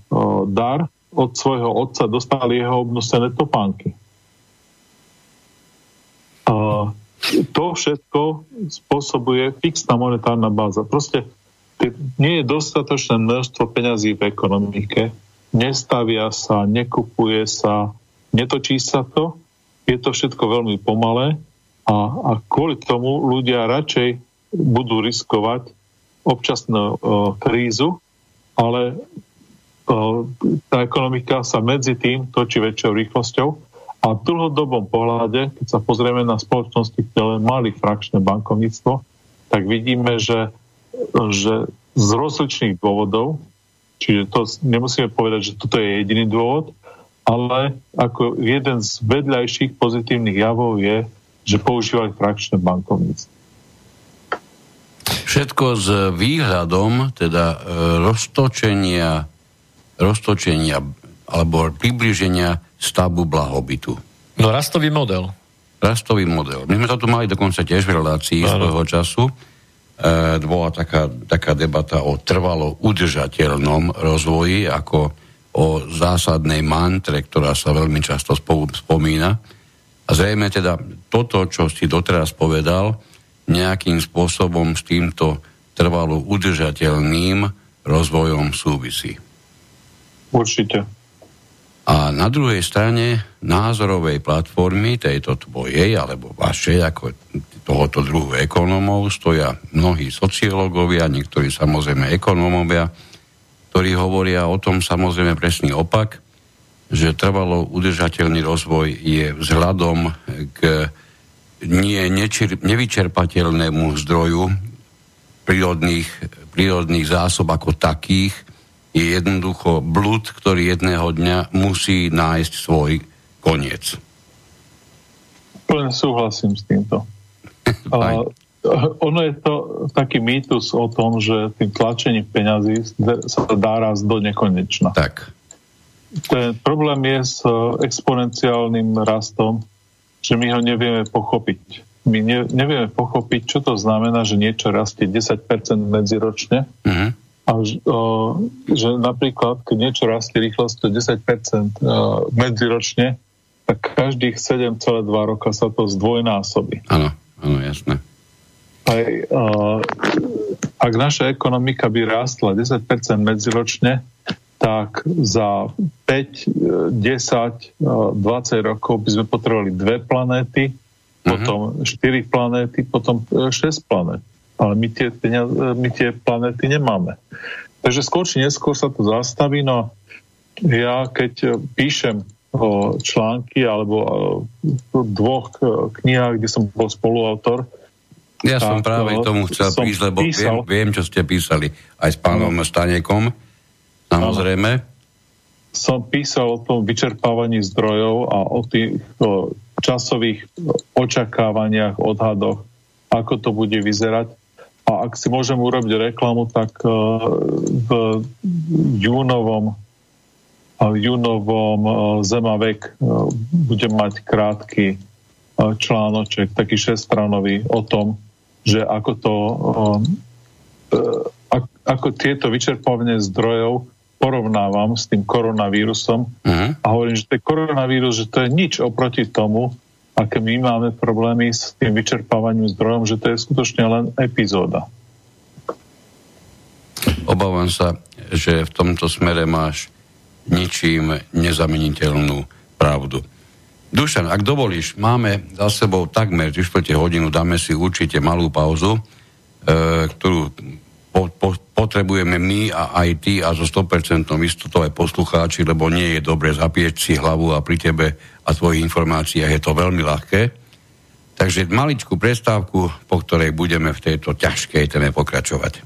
dar od svojho otca dostali jeho obnosené topánky. To všetko spôsobuje fixná monetárna báza. Proste nie je dostatočné množstvo peňazí v ekonomike. Nestavia sa, nekupuje sa, netočí sa to. Je to všetko veľmi pomalé a kvôli tomu ľudia radšej budú riskovať občasnú krízu, ale tá ekonomika sa medzi tým točí väčšou rýchlosťou a v dlhodobom pohľade, keď sa pozrieme na spoločnosti, ktoré mali frakčné bankovníctvo, tak vidíme, že z rozličných dôvodov, čiže to nemusíme povedať, že toto je jediný dôvod, ale ako jeden z vedľajších pozitívnych javov je, že používali frakčné bankovníctvo. Všetko s výhľadom, teda roztočenia alebo približenia stavu blahobytu. No rastový model. Rastový model. My sme to tu mali dokonca tiež v relácii z toho času. Bola taká debata o trvalo udržateľnom rozvoji, ako o zásadnej mantre, ktorá sa veľmi často spomína. A zrejme teda toto, čo si doteraz povedal, nejakým spôsobom s týmto trvalo udržateľným rozvojom súvisí. Určite. A na druhej strane názorovej platformy, tejto tvojej, alebo vašej, ako tohoto druhu ekonómov, stoja mnohí sociológovia, niektorí samozrejme ekonómovia, ktorí hovoria o tom samozrejme presný opak, že trvalo udržateľný rozvoj je vzhľadom k nevyčerpateľnému zdroju prírodných zásob ako takých, je jednoducho blud, ktorý jedného dňa musí nájsť svoj koniec. Plne súhlasím s týmto. Ono je to taký mýtus o tom, že tým tlačením peňazí sa dá raz do nekonečna. Tak. Ten problém je s exponenciálnym rastom, že my ho nevieme pochopiť. My nevieme pochopiť, čo to znamená, že niečo rastie 10% medziročne a že napríklad, keď niečo rastie rýchlosť 10% medziročne, tak každých 7,2 roka sa to zdvojnásobí. Áno, jasné. Aj, ak naša ekonomika by rástla 10% medziročne, tak za 5, 10, 20 rokov by sme potrebovali 2 planéty, potom 4 planéty, potom 6 planét. Ale my tie planéty nemáme. Takže skôr či neskôr sa to zastaví. No ja keď píšem články alebo v dvoch knihách, kde som bol spoluautor. Ja tak, som práve tomu chcel prísť, lebo viem, čo ste písali aj s pánom Stanekom, samozrejme. Som písal o tom vyčerpávaní zdrojov a o tých časových očakávaniach, odhadoch, ako to bude vyzerať. A ak si môžem urobiť reklamu, tak v júnovom Zem&vek budem mať krátky článoček, taký 6-stranový o tom, že ako tieto vyčerpávanie zdrojov porovnávam s tým koronavírusom. A hovorím, že to je koronavírus, že to je nič oproti tomu, aké my máme problémy s tým vyčerpávaním zdrojom, že to je skutočne len epizóda. Obávam sa, že v tomto smere máš ničím nezameniteľnú pravdu. Dušan, ak dovolíš, máme za sebou takmer 3/4 hodinu, dáme si určite malú pauzu, ktorú potrebujeme my a aj ty a so 100% istotou aj poslucháči, lebo nie je dobre zapieť si hlavu a pri tebe a tvojich informáciách je to veľmi ľahké. Takže maličkú prestávku, po ktorej budeme v tejto ťažkej téme pokračovať.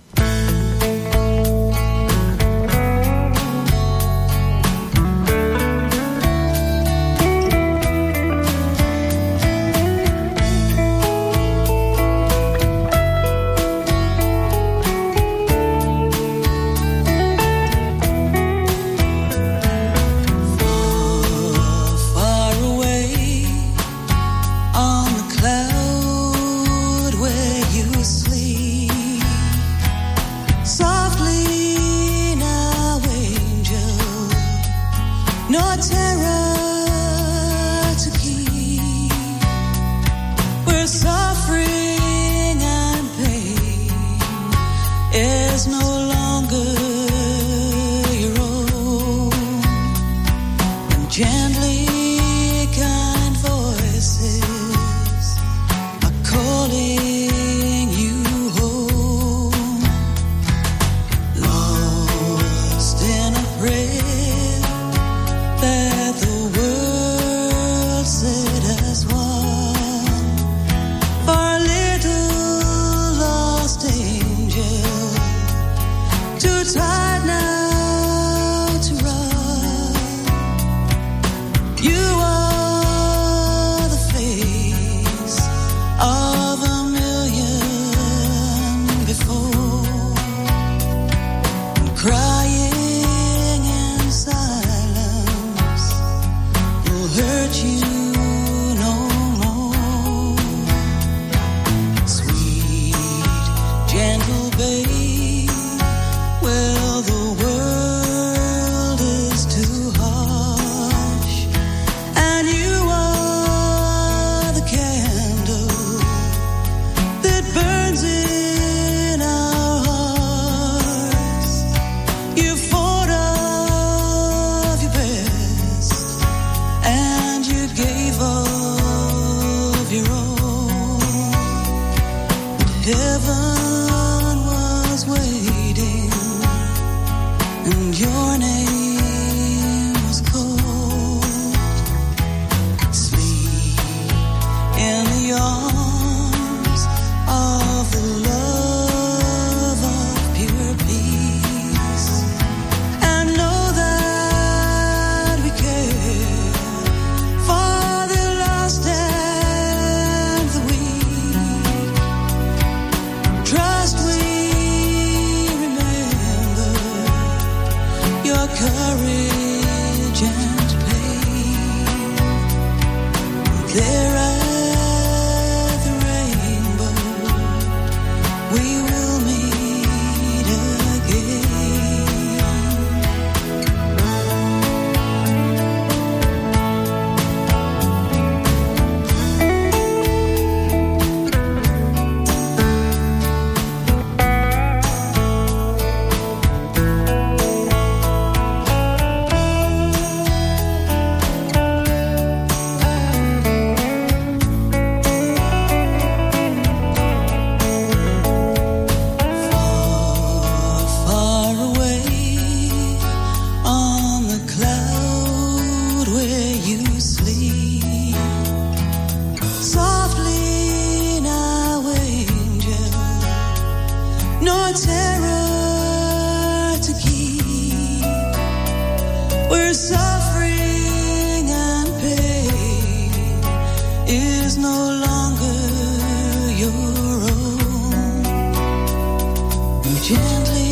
You you sleep. Softly now, angel, no terror to keep. We're suffering and pain is no longer your own. Gently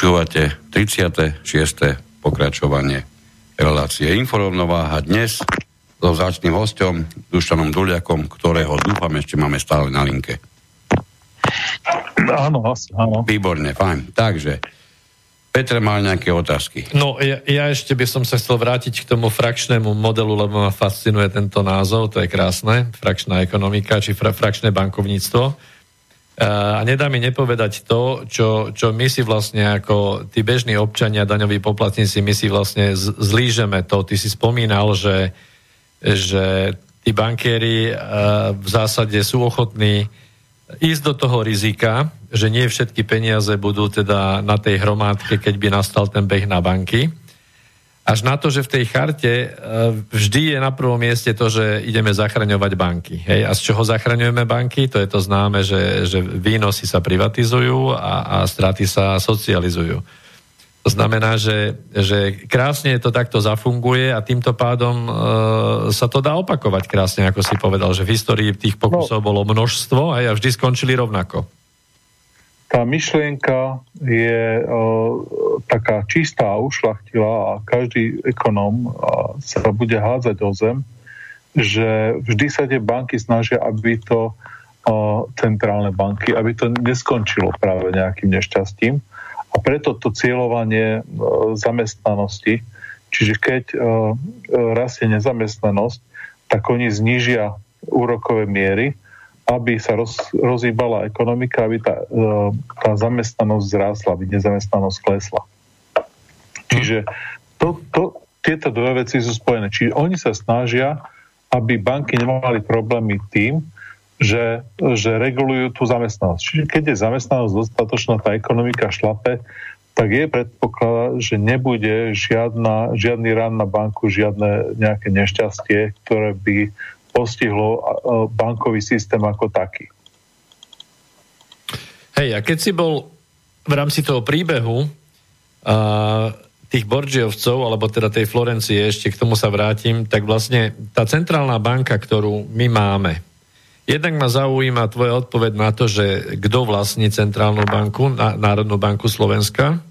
počúvate 36. pokračovanie relácie InfoRovnováha dnes so vzácnym hosťom Dušanom Doliakom, ktorého dúfam ešte máme stále na linke. Áno, áno. Výborne, fajn. Takže, Peter mal nejaké otázky. No, ja ešte by som sa chcel vrátiť k tomu frakčnému modelu, lebo ma fascinuje tento názov, to je krásne, frakčná ekonomika, či frakčné bankovníctvo. A nedá mi nepovedať to, čo my si vlastne ako tí bežní občania, daňoví poplatníci, my si vlastne zlížeme to. Ty si spomínal, že tí bankéri v zásade sú ochotní ísť do toho rizika, že nie všetky peniaze budú teda na tej hromádke, keď by nastal ten beh na banky. Až na to, že v tej charte vždy je na prvom mieste to, že ideme zachraňovať banky. Hej? A z čoho zachraňujeme banky? To je to známe, že výnosy sa privatizujú a straty sa socializujú. To znamená, že krásne to takto zafunguje a týmto pádom sa to dá opakovať krásne, ako si povedal, že v histórii tých pokusov bolo množstvo a vždy skončili rovnako. Tá myšlienka je taká čistá, ušľachtilá a každý ekonóm sa bude hádzať o zem, že vždy sa tie banky snažia, aby to centrálne banky, aby to neskončilo práve nejakým nešťastím. A preto to cieľovanie zamestnanosti, čiže keď rastie nezamestnanosť, tak oni znížia úrokové miery, aby sa rozhýbala ekonomika, aby tá zamestnanosť zrásla, aby nezamestnanosť klesla. Čiže tieto dve veci sú spojené. Čiže oni sa snažia, aby banky nemali problémy tým, že regulujú tú zamestnanosť. Čiže keď je zamestnanosť dostatočná, tá ekonomika šlape, tak je predpoklad, že nebude žiadny rán na banku, žiadne nejaké nešťastie, ktoré by postihlo bankový systém ako taký. Hej, a keď si bol v rámci toho príbehu tých Bodžovcov, alebo teda tej Florencie, ešte k tomu sa vrátim, tak vlastne tá centrálna banka, ktorú my máme, jednak ma zaujíma tvoja odpoveď na to, že kto vlastní centrálnu banku, Národnú banku Slovenska,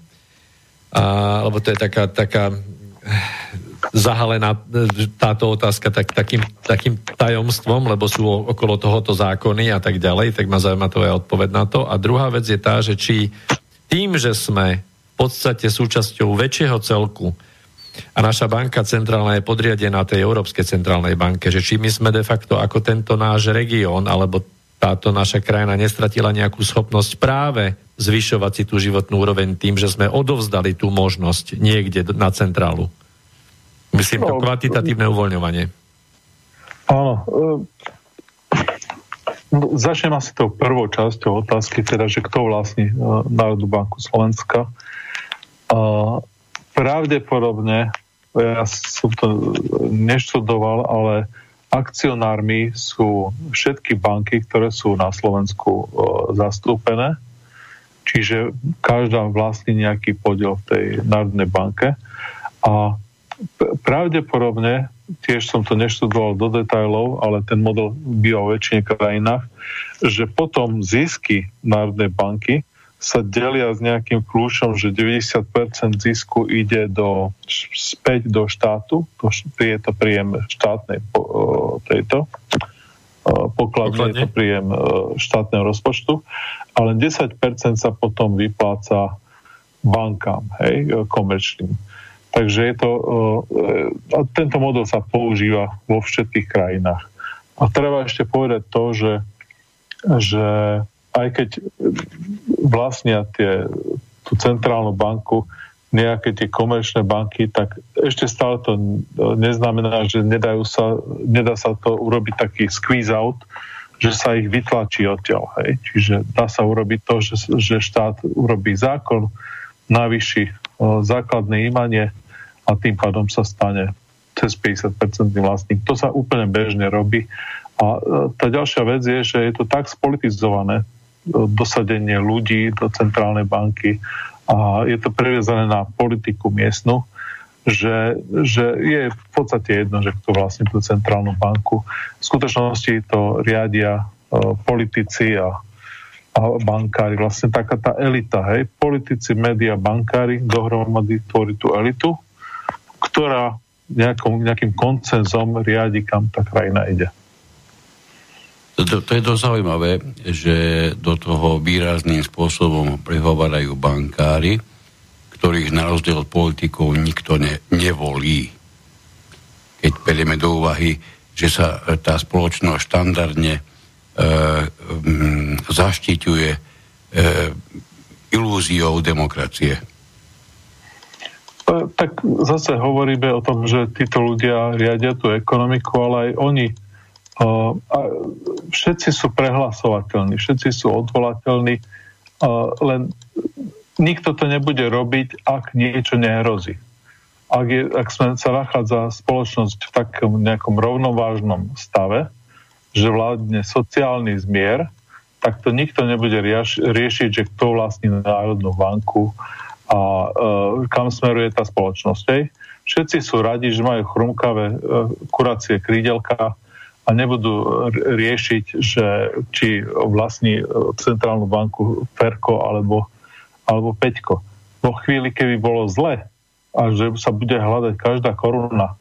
alebo to je taká zahalená táto otázka takým tajomstvom, lebo sú okolo tohoto zákony a tak ďalej, tak ma zaujíma tvoja odpoveď na to. A druhá vec je tá, že či tým, že sme v podstate súčasťou väčšieho celku a naša banka centrálna je podriadená tej Európskej centrálnej banke, že či my sme de facto ako tento náš región alebo táto naša krajina nestratila nejakú schopnosť práve zvyšovať si tú životnú úroveň tým, že sme odovzdali tú možnosť niekde na centrálu. Myslím, to kvantitatívne uvoľňovanie. Áno. Začnem asi tou prvou časťou otázky, teda, že kto vlastní Národnú banku Slovenska. Pravdepodobne, ja som to neštudoval, ale akcionármi sú všetky banky, ktoré sú na Slovensku zastúpené. Čiže každá vlastní nejaký podiel v tej Národnej banke. A pravdepodobne, tiež som to neštudoval do detailov, ale ten model býva v väčšine krajinách, že potom zisky Národnej banky sa delia s nejakým kľúčom, že 90% zisku ide späť do štátu, je to príjem štátnej pokladne, je to príjem štátneho rozpočtu, ale 10% sa potom vypláca bankám, hej, komerčným. Takže tento model sa používa vo všetkých krajinách. A treba ešte povedať to, že aj keď vlastnia tú centrálnu banku nejaké tie komerčné banky, tak ešte stále to neznamená, že nedá sa to urobiť taký squeeze out, že sa ich vytlačí odtiaľ. Hej. Čiže dá sa urobiť to, že štát urobí zákon, navýši základné imanie a tým pádom sa stane cez 50% vlastník. To sa úplne bežne robí. A tá ďalšia vec je, že je to tak spolitizované dosadenie ľudí do centrálnej banky a je to previazané na politiku miestnu, že je v podstate jedno, že kto vlastní tú centrálnu banku. V skutočnosti to riadia politici a bankári. Vlastne taká tá elita, hej. Politici, média, bankári dohromady tvorí tú elitu, ktorá nejakým koncenzom riadi, kam tá krajina ide. To je dosť zaujímavé, že do toho výrazným spôsobom prehovarajú bankári, ktorých na rozdiel od politikov nikto nevolí. Keď berieme do úvahy, že sa tá spoločnosť štandardne zaštiťuje ilúziou demokracie. Tak zase hovoríme o tom, že títo ľudia riadia tú ekonomiku, ale aj oni a všetci sú prehlasovateľní, všetci sú odvolateľní, len nikto to nebude robiť, ak niečo nehrozí. Ak sa nachádza spoločnosť v takom nejakom rovnovážnom stave, že vládne sociálny zmier, tak to nikto nebude riešiť, že kto vlastní Národnú banku a kam smeruje tá spoločnosť. Hej? Všetci sú radi, že majú chrumkavé kuracie krídelka, a nebudú riešiť, že či vlastní centrálnu banku Ferko alebo Peťko. Vo chvíli, keby bolo zle a že sa bude hľadať každá koruna,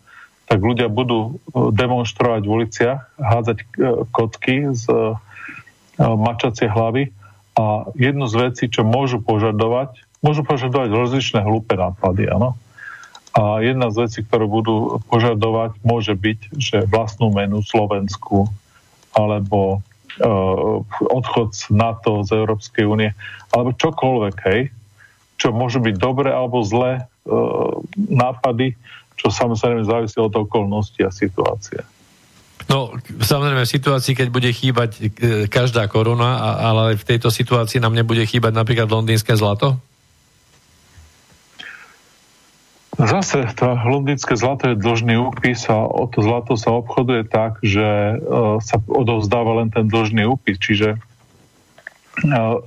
tak ľudia budú demonštrovať v uliciach, hádzať kocky z mačacie hlavy a jednu z vecí, čo môžu požadovať rozličné hlúpe nápady, áno. A jedna z vecí, ktorú budú požadovať, môže byť, že vlastnú menu Slovensku alebo odchod z NATO, z Európskej únie, alebo čokoľvek, hej, čo môžu byť dobré alebo zlé nápady, čo samozrejme závisí od okolností a situácie. No, samozrejme v situácii, keď bude chýbať každá koruna, ale v tejto situácii nám nebude chýbať napríklad londýnske zlato? Zase tá londýnske zlato je dlžný úpis a o to zlato sa obchoduje tak, že sa odovzdáva len ten dlžný úpis, čiže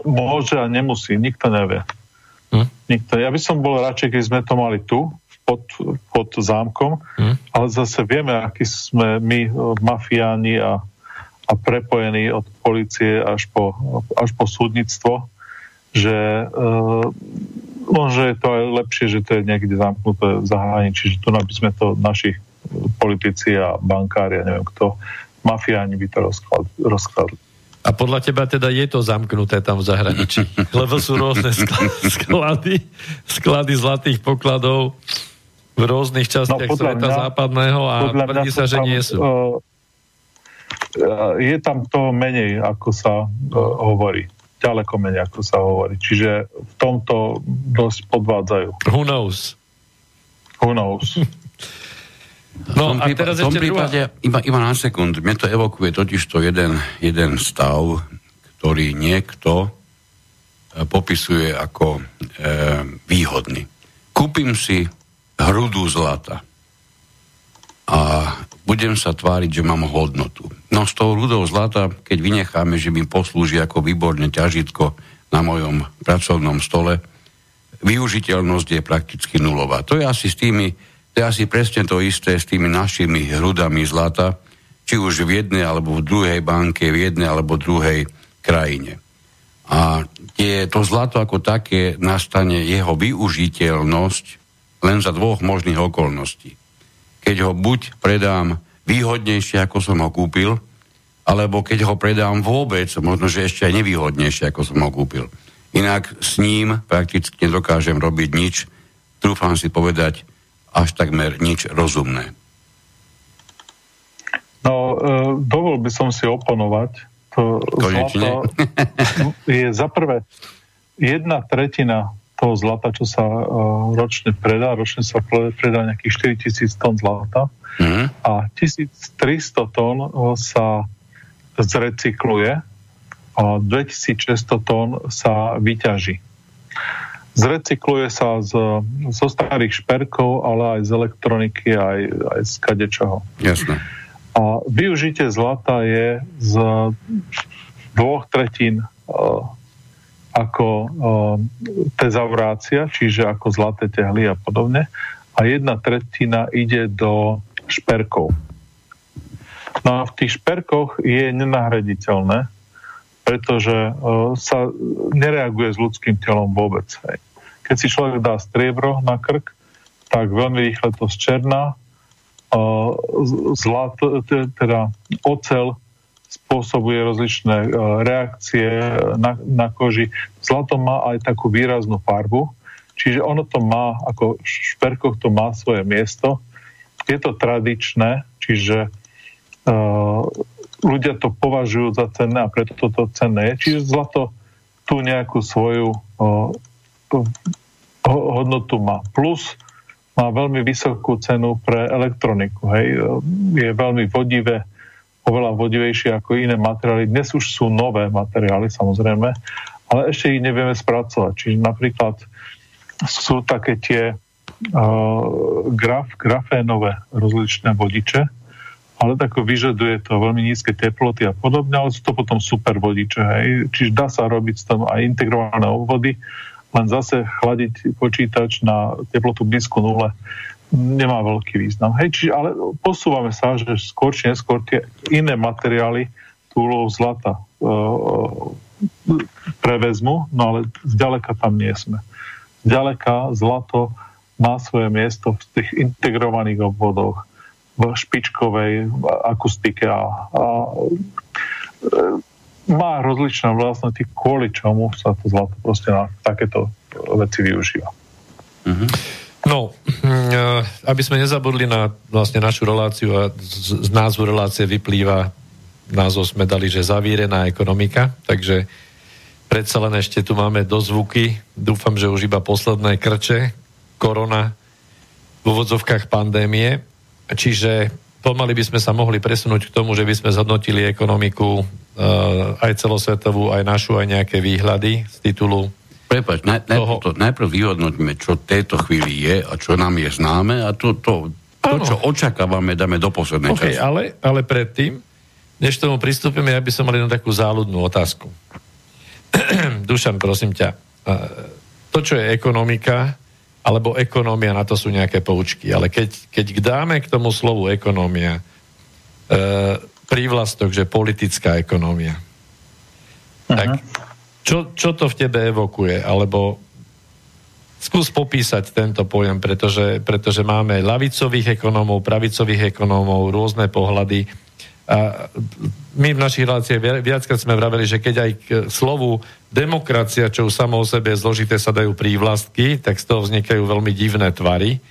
môže a nemusí, nikto nevie. Nikto. Ja by som bol radšej, keď sme to mali tu, pod zámkom, ale zase vieme, akí sme my mafiáni a prepojení od polície až po súdnictvo, že možno je to aj lepšie, že to je niekde zamknuté v zahraničí, že tu by sme to naši politici a bankári a neviem kto, mafiáni by to rozkladli. A podľa teba teda je to zamknuté tam v zahraničí? Lebo sú rôzne sklady zlatých pokladov v rôznych častiach sveta západného a tvrdí sa, že nie sú. Je tam toho menej, ako sa hovorí. Ďaleko menej, ako sa hovorí. Čiže v tomto dosť podvádzajú. Who knows? No a teraz ešte druhá. Iba na sekund. Mne to evokuje totižto jeden stav, ktorý niekto popisuje ako výhodný. Kúpim si hrudu zlata a budem sa tváriť, že mám hodnotu. No s tou hrudou zlata, keď vynecháme, že mi poslúži ako výborné ťažitko na mojom pracovnom stole, využiteľnosť je prakticky nulová. To je asi presne to isté s tými našimi hrudami zlata, či už v jednej alebo v druhej banke, v jednej alebo druhej krajine. A to zlato ako také nastane jeho využiteľnosť len za dvoch možných okolností. Keď ho buď predám výhodnejšie, ako som ho kúpil, alebo keď ho predám vôbec, možno, že ešte aj nevýhodnejšie, ako som ho kúpil. Inak s ním prakticky nedokážem robiť nič, trúfam si povedať, až takmer nič rozumné. No, dovol by som si oponovať. To zlato je za prvé 1/3 toho zlata, čo sa ročne predá. Ročne sa predá nejakých 4000 tón zlata a 1300 tón sa zrecykluje a 2600 tón sa vyťaží. Zrecykluje sa zo starých šperkov, ale aj z elektroniky, aj z kadečoho. Jasné. A využitie zlata je z 2/3 ako tezaurácia, čiže ako zlaté tehly a podobne, a 1/3 ide do šperkov. No a v tých šperkoch je nenahraditeľné, pretože sa nereaguje s ľudským telom vôbec. Keď si človek dá striebro na krk, tak veľmi rýchle to zčerná, teda oceľ spôsobuje rozličné reakcie na koži. Zlato má aj takú výraznú farbu, čiže ono to má, ako v šperkoch to má svoje miesto. Je to tradičné, čiže ľudia to považujú za cenné a preto toto cenné je. Čiže zlato tu nejakú svoju hodnotu má. Plus má veľmi vysokú cenu pre elektroniku. Hej. Je veľmi vodivé, oveľa vodivejšie ako iné materiály. Dnes už sú nové materiály, samozrejme, ale ešte ich nevieme spracovať. Čiže napríklad sú také tie grafénové rozličné vodiče, ale tako vyžaduje to veľmi nízke teploty a podobne, ale sú to potom super vodiče. Hej. Čiže dá sa robiť tam aj integrované obvody, len zase chladiť počítač na teplotu blízko nule nemá veľký význam. Hej, čiže, ale posúvame sa, že skôr či neskôr tie iné materiály tú úlohu zlata prevezmu, no ale zďaleka tam nie sme. Zďaleka zlato má svoje miesto v tých integrovaných obvodoch, v špičkovej akustike a má rozličné vlastnosti, kvôli čomu sa to zlato proste na takéto veci využíva. Mm-hmm. No, aby sme nezabudli na vlastne našu reláciu a z názvu relácie vyplýva, názov sme dali, že Zavírená ekonomika, takže predsa len ešte tu máme dozvuky, dúfam, že už iba posledné krče, korona v úvodzovkách pandémie, čiže pomaly by sme sa mohli presunúť k tomu, že by sme zhodnotili ekonomiku aj celosvetovú, aj našu, aj nejaké výhľady z titulu. Prepáč, najprv vyhodnotíme, čo v tejto chvíli je a čo nám je známe a to čo očakávame, dáme do poslednej časti. Ale predtým, než tomu pristúpime, ja by som mal jednu takú záľudnú otázku. Dušan, prosím ťa, to, čo je ekonomika, alebo ekonómia, na to sú nejaké poučky. Ale keď dáme k tomu slovu ekonómia prívlastok, že politická ekonómia, tak čo to v tebe evokuje? Alebo skús popísať tento pojem, pretože máme ľavicových ekonómov, pravicových ekonómov, rôzne pohľady. A my v našich reláciách viackrát sme vraveli, že keď aj k slovu demokracia, čo už samo o sebe je zložité, sa dajú prívlastky, tak z toho vznikajú veľmi divné tvary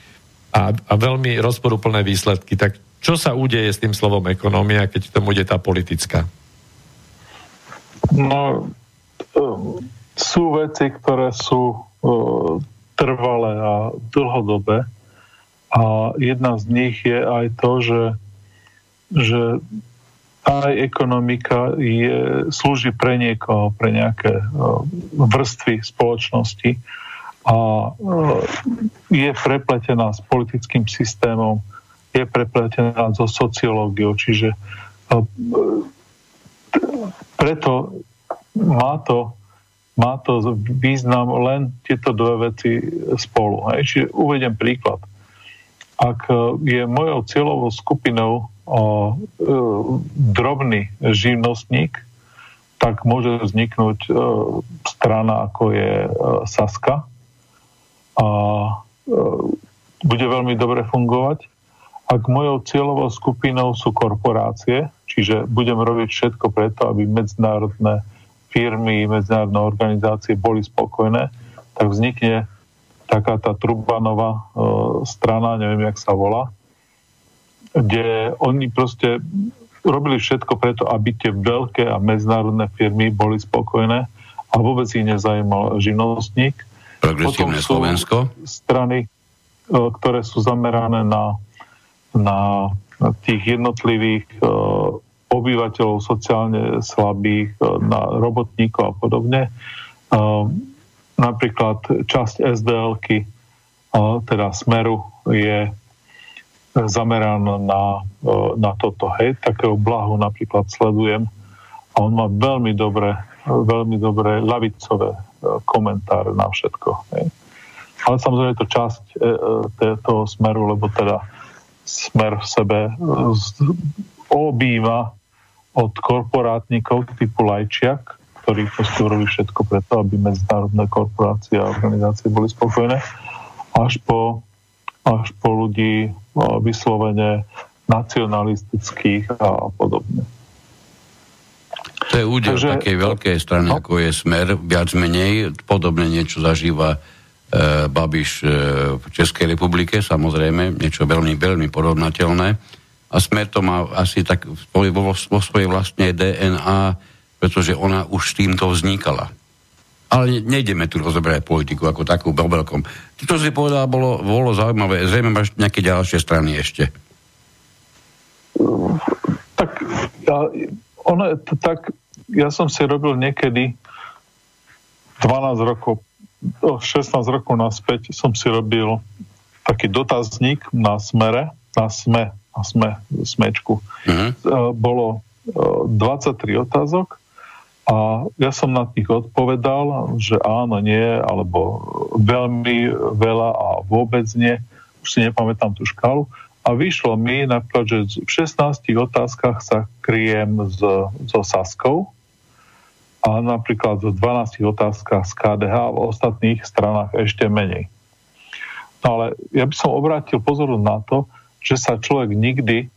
a veľmi rozporuplné výsledky. Tak čo sa udeje s tým slovom ekonomia, keď tomu ide tá politická? No, sú veci, ktoré sú trvalé a dlhodobé a jedna z nich je aj to, že aj ekonomika slúži pre niekoho, pre nejaké vrstvy spoločnosti a je prepletená s politickým systémom, je prepletená so sociológiou, čiže preto má to význam len tieto dve veci spolu. Hej. Čiže uvediem príklad. Ak je mojou cieľovou skupinou drobný živnostník, tak môže vzniknúť strana, ako je Saska a bude veľmi dobre fungovať. Ak mojou cieľovou skupinou sú korporácie, čiže budem robiť všetko preto, aby medzinárodné firmy, medzinárodné organizácie boli spokojné, tak vznikne taká tá Trubanová strana, neviem, jak sa volá, kde oni proste robili všetko preto, aby tie veľké a medzinárodné firmy boli spokojné a vôbec ich nezaujímal živnostník. Progresívne Slovensko. Strany, ktoré sú zamerané na tých jednotlivých obyvateľov sociálne slabých, na robotníkov a podobne. Napríklad časť SDLky, teda Smeru, je zameraná na toto. Hej, takého Blahu napríklad sledujem a on má veľmi dobré ľavicové komentáre na všetko. Hej. Ale samozrejme je to časť toho Smeru, lebo teda Smer v sebe obýva od korporátnikov typu Lajčiak, ktorí proste robili všetko preto, aby medzinárodné korporácie a organizácie boli spokojné, až po ľudí vyslovene nacionalistických a podobne. To je údel takej veľkej strany, ako je Smer, viac menej, podobne niečo zažíva Babiš v Českej republike, samozrejme, niečo veľmi, veľmi porovnateľné. A Smer to má asi tak vo svojej vlastnej DNA, pretože ona už týmto vznikala. Ale nejdeme tu rozoberať politiku ako takú veľkom. To, čo si povedal, bolo zaujímavé. Zrejme máš nejaké ďalšie strany ešte. Ja som si robil niekedy 12 rokov, 16 rokov naspäť som si robil taký dotazník na Smere, na Smečku. Uh-huh. Bolo 23 otázok. A ja som na nich odpovedal, že áno, nie, alebo veľmi veľa a vôbec nie. Už si nepamätám tú škálu. A vyšlo mi napríklad, že v 16 otázkach sa kryjem so Saskou a napríklad v 12 otázkach z KDH a v ostatných stranách ešte menej. No ale ja by som obrátil pozornosť na to, že sa človek nikdy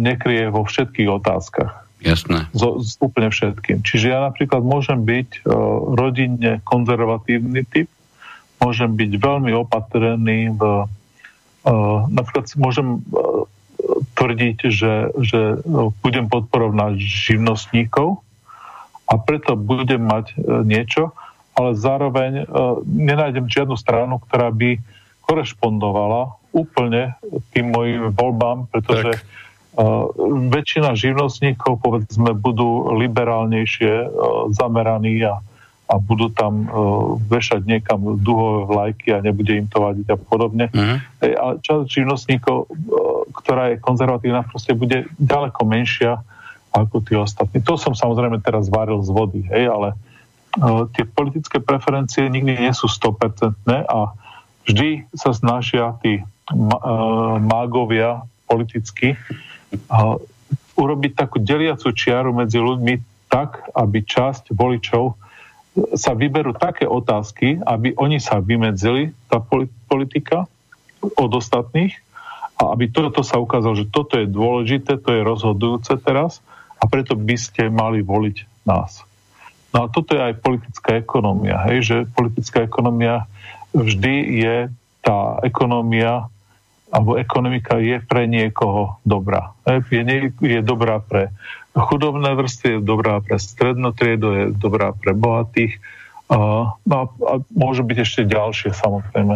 nekryje vo všetkých otázkach. Jasné. S úplne všetkým. Čiže ja napríklad môžem byť rodinne konzervatívny typ, môžem byť veľmi opatrný, napríklad môžem tvrdiť, že budem podporovať živnostníkov a preto budem mať niečo, ale zároveň nenájdem žiadnu stranu, ktorá by korešpondovala úplne tým mojim voľbám, pretože tak. Väčšina živnostníkov, povedzme, budú liberálnejšie zameraní a budú tam vešať niekam duhové vlajky a nebude im to vadiť a podobne. Mm-hmm. Ale časť živnostníkov, ktorá je konzervatívna, proste bude ďaleko menšia ako tí ostatní. To som samozrejme teraz varil z vody, hej, ale tie politické preferencie nikdy nie sú 100% a vždy sa snažia tí mágovia politicky urobiť takú deliacu čiaru medzi ľuďmi tak, aby časť voličov sa vyberú také otázky, aby oni sa vymedzili, tá politika od ostatných, a aby toto sa ukázalo, že toto je dôležité, to je rozhodujúce teraz a preto by ste mali voliť nás. No a toto je aj politická ekonomia, hej, že politická ekonomia vždy je tá ekonomia alebo ekonomika je pre niekoho dobrá. Je dobrá pre chudobné vrstvy, je dobrá pre strednú triedu, je dobrá pre bohatých. No a môžu byť ešte ďalšie samozrejme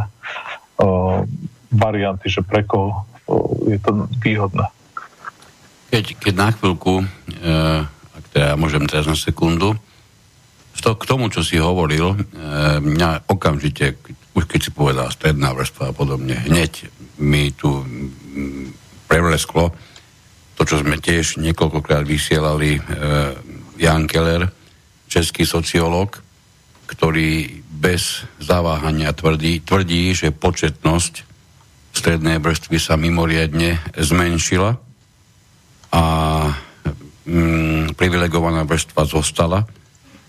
varianty, že pre koho je to výhodné. Keď na chvíľku, ak teda môžem teraz na sekundu, k tomu, čo si hovoril, mňa okamžite, už keď si povedal stredná vrstva a podobne, hneď mi tu prevlesklo to, čo sme tiež niekoľkokrát vysielali, Jan Keller, český sociológ, ktorý bez zaváhania tvrdí, že početnosť strednej vrstvy sa mimoriadne zmenšila a privilegovaná vrstva zostala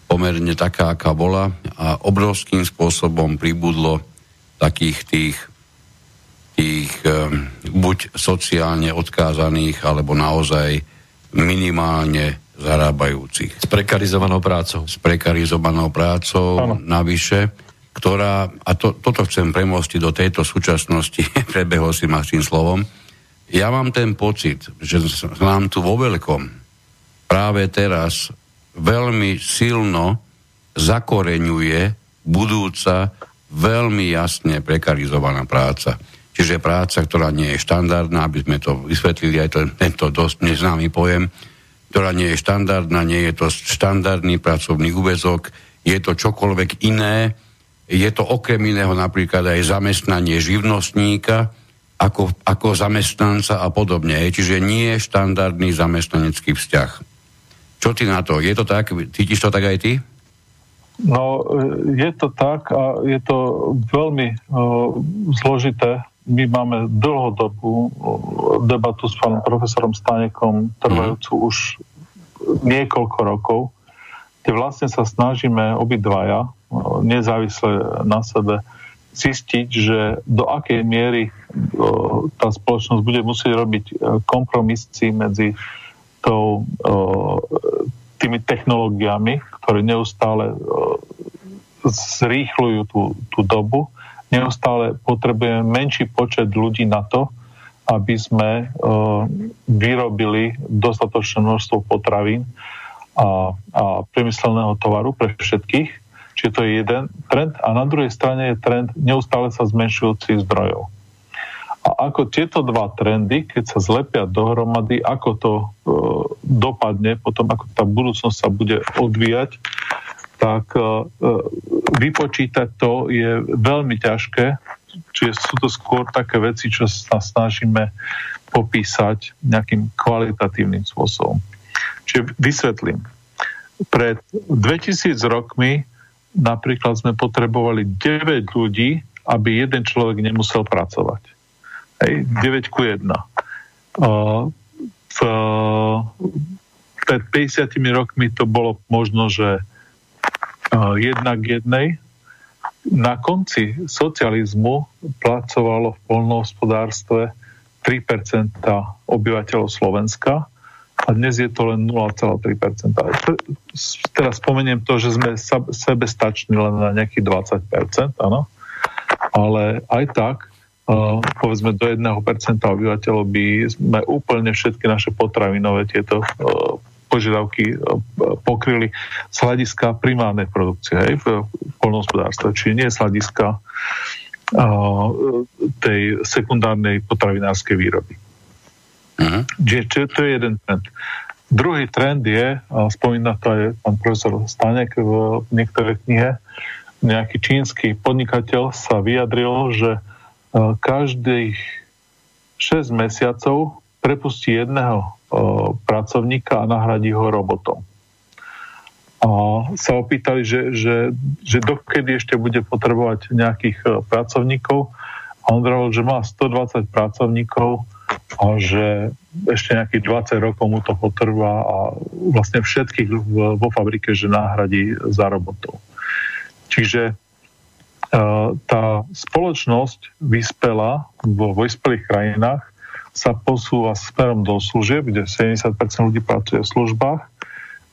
pomerne taká, aká bola, a obrovským spôsobom pribudlo takých tých buď sociálne odkázaných, alebo naozaj minimálne zarábajúcich. S prekarizovanou prácou navyše, ktorá, a toto chcem premostiť do tejto súčasnosti, prebehol si ma tým slovom, Ja mám ten pocit, že nám tu vo veľkom práve teraz veľmi silno zakoreňuje budúca veľmi jasne prekarizovaná práca. Čiže práca, ktorá nie je štandardná, aby sme to vysvetlili, aj tento dosť neznámy pojem, ktorá nie je štandardná, nie je to štandardný pracovný úväzok, je to čokoľvek iné, je to okrem iného napríklad aj zamestnanie živnostníka ako zamestnanca a podobne. Čiže nie je štandardný zamestnanecký vzťah. Čo ty na to? Je to tak? Cítiš to tak aj ty? No, je to tak a je to veľmi zložité. My máme dlhodobú debatu s pánom profesorom Stanekom, trvajúcu už niekoľko rokov, kde vlastne sa snažíme obidvaja, nezávisle na sebe, zistiť, že do akej miery tá spoločnosť bude musieť robiť kompromisy medzi tými technológiami, ktoré neustále zrýchľujú tú dobu. Neustále potrebujeme menší počet ľudí na to, aby sme vyrobili dostatočné množstvo potravín a priemyselného tovaru pre všetkých. Čiže to je jeden trend. A na druhej strane je trend neustále sa zmenšujúcich zdrojov. A ako tieto dva trendy, keď sa zlepia dohromady, ako to dopadne, potom ako tá budúcnosť sa bude odvíjať, tak vypočítať to je veľmi ťažké. Čiže sú to skôr také veci, čo sa snažíme popísať nejakým kvalitatívnym spôsobom. Čiže vysvetlím. Pred 2000 rokmi napríklad sme potrebovali 9 ľudí, aby jeden človek nemusel pracovať. Hej, 9:1. Pred 50 rokmi to bolo možno, že 1:1. Na konci socializmu pracovalo v poľnohospodárstve 3% obyvateľov Slovenska a dnes je to len 0,3%. Teraz spomeniem to, že sme sebestační len na nejakých 20%, áno. Ale aj tak povedzme do 1% obyvateľov by sme úplne všetky naše potravinové tieto požiadavky pokryli z hľadiska primárnej produkcie, hej, v poľnohospodárstve, čiže nie z hľadiska tej sekundárnej potravinárskej výroby. Uh-huh. Čiže to je jeden trend. Druhý trend je, spomína to aj pán profesor Stanek v niektoré knihe, nejaký čínsky podnikateľ sa vyjadril, že každých 6 mesiacov prepustí jedného pracovníka a nahradí ho robotom. A sa opýtali, že dokedy ešte bude potrebovať nejakých pracovníkov a on hovoril, že má 120 pracovníkov a že ešte nejakých 20 rokov mu to potrvá a vlastne všetkých vo fabrike, že nahradí za robotov. Čiže tá spoločnosť vyspela vo vyspelých krajinách sa posúva smerom do služieb, kde 70% ľudí pracuje v službách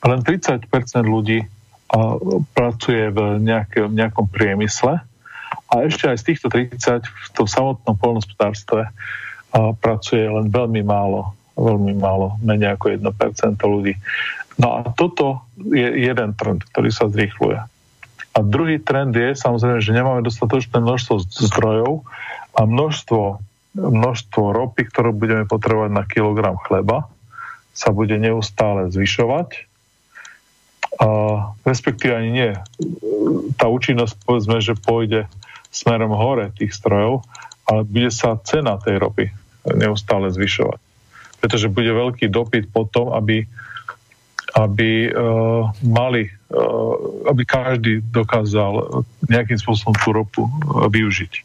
a len 30% ľudí pracuje v nejakom priemysle a ešte aj z týchto 30 v tom samotnom poľnohospodárstve pracuje len veľmi málo, menej ako 1% ľudí. No a toto je jeden trend, ktorý sa zrýchľuje. A druhý trend je, samozrejme, že nemáme dostatočné množstvo zdrojov a množstvo ropy, ktorú budeme potrebovať na kilogram chleba, sa bude neustále zvyšovať. A respektíve ani nie. Tá účinnosť, povedzme, že pôjde smerom hore tých zdrojov, ale bude sa cena tej ropy neustále zvyšovať. Pretože bude veľký dopyt po tom, aby každý dokázal nejakým spôsobom tú ropu využiť.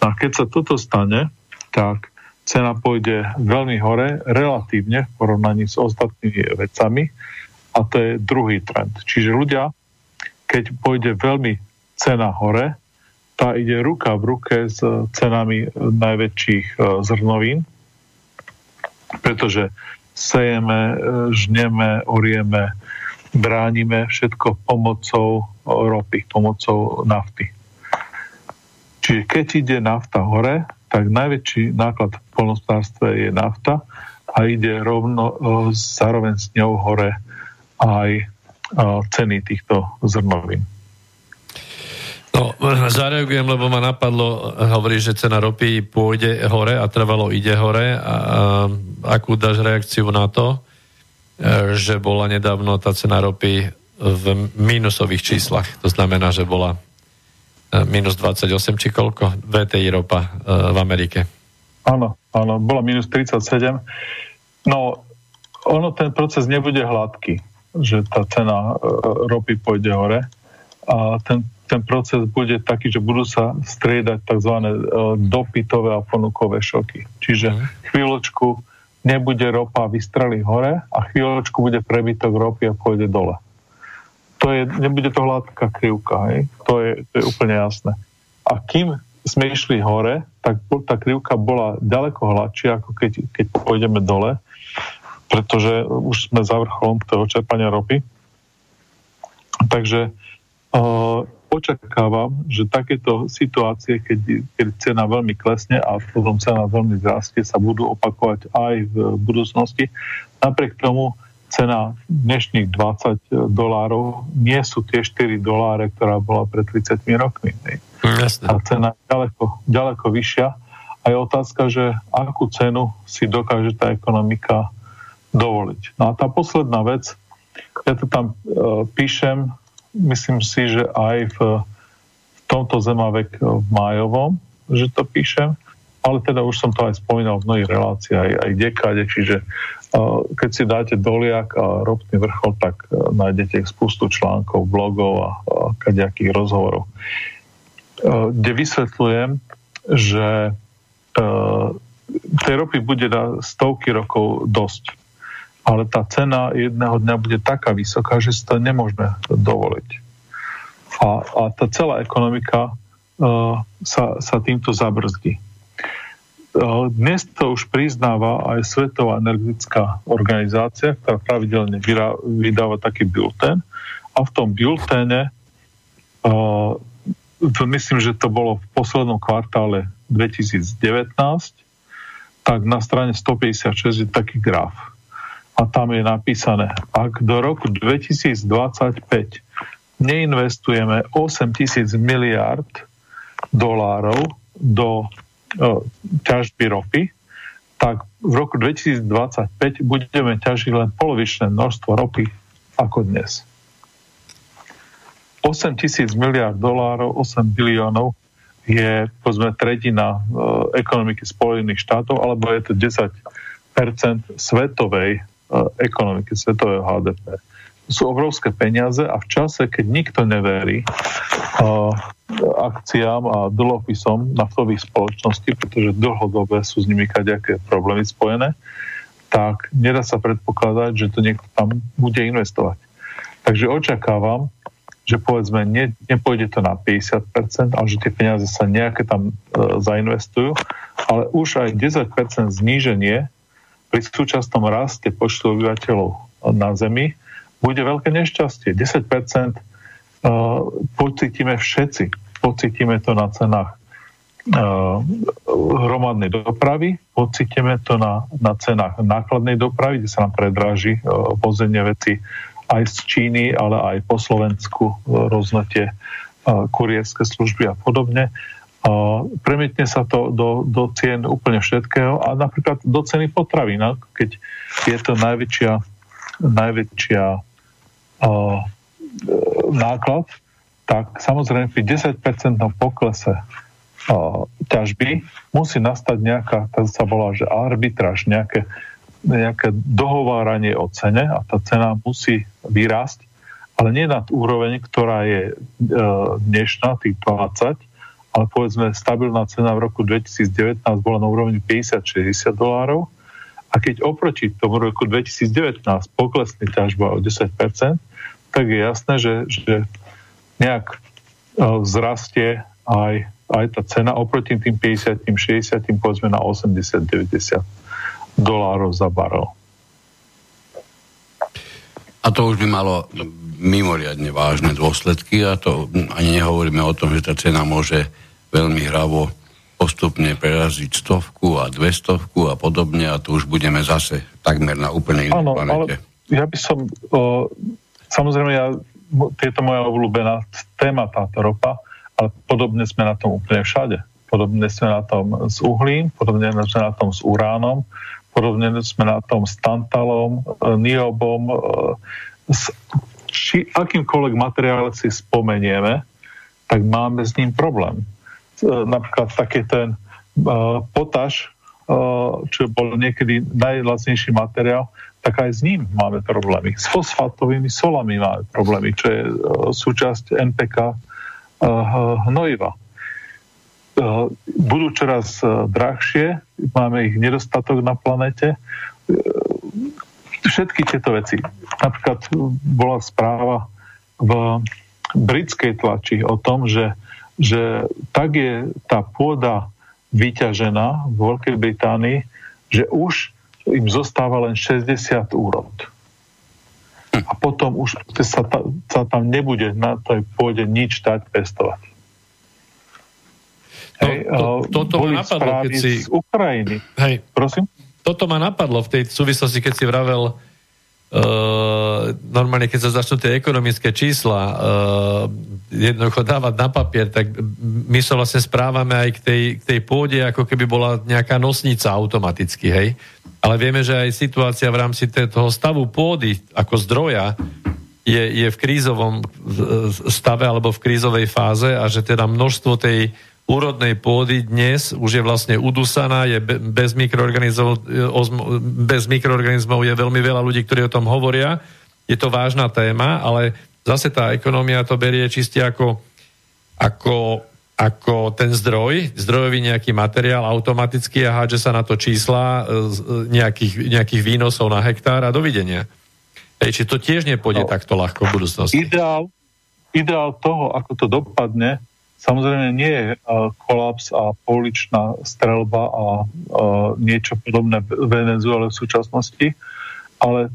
A keď sa toto stane, tak cena pôjde veľmi hore, relatívne v porovnaní s ostatnými vecami a to je druhý trend. Čiže ľudia, keď pôjde veľmi cena hore, tá ide ruka v ruke s cenami najväčších zrnovín, pretože sejeme, žneme, orieme, bránime všetko pomocou ropy, pomocou nafty. Čiže keď ide nafta hore, tak najväčší náklad v poľnohospodárstve je nafta a ide rovno zároveň s ňou hore aj ceny týchto zrnovín. No, zareagujem, lebo ma napadlo, hovorí, že cena ropy pôjde hore a trvalo ide hore. A akú dáš reakciu na to, že bola nedávno tá cena ropy v mínusových číslach? To znamená, že bola minus 28 či koľko? VTI ropa v Amerike. Áno, bola minus 37. No, ono ten proces nebude hladký, že tá cena ropy pôjde hore a ten proces bude taký, že budú sa striedať tzv. Dopytové a ponukové šoky. Čiže chvíľočku nebude ropa, vystrelí hore a chvíľočku bude prebytok ropy a pôjde dole. Nebude to hladká krivka, hej? To je úplne jasné. A kým sme išli hore, tak tá krivka bola ďaleko hladšia, ako keď pôjdeme dole, pretože už sme za vrcholom toho čerpania ropy. Takže očakávam, že takéto situácie, keď cena veľmi klesne a potom cena veľmi zrastie, sa budú opakovať aj v budúcnosti. Napriek tomu cena dnešných $20 nie sú tie $4, ktorá bola pred 30 rokmi. Tá cena je ďaleko vyššia a je otázka, že akú cenu si dokáže tá ekonomika dovoliť. No a tá posledná vec, ja to tam píšem, myslím si, že aj v tomto Zem&vek v májovom, že to píšem, ale teda už som to aj spomínal v mnohých reláciách, aj dekáde, čiže keď si dáte Doliak a ropný vrchol, tak nájdete spustu článkov, blogov a kadejakých rozhovorov, kde vysvetľujem, že tej ropy bude na stovky rokov dosť, ale tá cena jedného dňa bude taká vysoká, že si to nemôžeme dovoliť. A tá celá ekonomika sa týmto zabrzdí. Dnes to už priznáva aj Svetová energetická organizácia, ktorá pravidelne vydáva taký bulletin. A v tom bulletine, myslím, že to bolo v poslednom kvartále 2019, tak na strane 156 je taký graf. A tam je napísané, ak do roku 2025 neinvestujeme $8,000 miliárd do ťažby ropy, tak v roku 2025 budeme ťažiť len polovičné množstvo ropy ako dnes. $8,000 miliárd, 8 biliónov je povedzme tretina ekonomiky Spojených štátov, alebo je to 10% svetovej ekonomiky, svetového HDP. Sú obrovské peniaze a v čase, keď nikto neverí akciám a dlhopisom naftových spoločností, pretože dlhodobé sú s nimi kadejaké problémy spojené, tak nedá sa predpokladať, že to niekto tam bude investovať. Takže očakávam, že povedzme, nepôjde to na 50%, ale že tie peniaze sa nejaké tam zainvestujú, ale už aj 10% zníženie pri súčasnom raste počtu obyvateľov na Zemi bude veľké nešťastie. 10% pocítime všetci. Pocítime to na cenách hromadnej dopravy, pocítime to na cenách nákladnej dopravy, kde sa nám predráži vozenie veci aj z Číny, ale aj po Slovensku, rôzne tie kurierské služby a podobne. Premietne sa to do cien úplne všetkého a napríklad do ceny potravín, keď je to najväčšia náklad, tak samozrejme pri 10% poklese ťažby musí nastať nejaká, tak sa volá, že arbitráž, nejaké dohováranie o cene a tá cena musí vyrásť, ale nie nad úroveň, ktorá je dnešná, tých 20, ale povedzme, stabilná cena v roku 2019 bola na úrovni $50-60, a keď oproti tomu roku 2019 poklesne ťažba o 10%, tak je jasné, že nejak vzrastie aj tá cena oproti tým 50-60, povedzme na $80-90 za barel. A to už by malo mimoriadne vážne dôsledky a to ani nehovoríme o tom, že tá cena môže veľmi hravo postupne preraziť 100 a 200 a podobne a to už budeme zase takmer na úplne inej planete. Ale ja by som, samozrejme, je to moja obľúbená téma táto ropa, ale podobne sme na tom úplne všade. Podobne sme na tom s uhlím, podobne sme na tom s uránom, podobne sme na tom s tantalom, niobom, s či akýmkoľvek materiále si spomenieme, tak máme s ním problém. Napríklad taký ten potáž, čo bol niekedy najlacnejší materiál, tak aj s ním máme problémy. S fosfátovými solami máme problémy, čo je súčasť NPK hnojiva. Budú čoraz drahšie, máme ich nedostatok na planete. Všetky tieto veci. Napríklad bola správa v britskej tlači o tom, že tak je tá pôda vyťažená v Veľkej Británii, že už im zostáva len 60 úrod. A potom už sa tam nebude na tej pôde nič dať pestovať. Toto boli správy z Ukrajiny. Hej. Prosím? Toto ma napadlo v tej súvislosti, keď si vravel normálne, keď sa začnú tie ekonomické čísla jednoducho dávať na papier, tak my sa vlastne správame aj k tej pôde, ako keby bola nejaká nosnica automaticky, hej? Ale vieme, že aj situácia v rámci toho stavu pôdy ako zdroja je v krízovom stave alebo v krízovej fáze a že teda množstvo tej úrodnej pôdy dnes už je vlastne udusaná, je bez mikroorganizmov, je veľmi veľa ľudí, ktorí o tom hovoria. Je to vážna téma, ale zase tá ekonomia to berie čiste ako ten zdrojový nejaký materiál automaticky a hádže sa na to čísla nejakých výnosov na hektár a dovidenia. Či to tiež nepôjde takto ľahko v budúcnosti? Ideál toho, ako to dopadne, samozrejme nie je kolaps a pouličná streľba a niečo podobné v Venezuele v súčasnosti, ale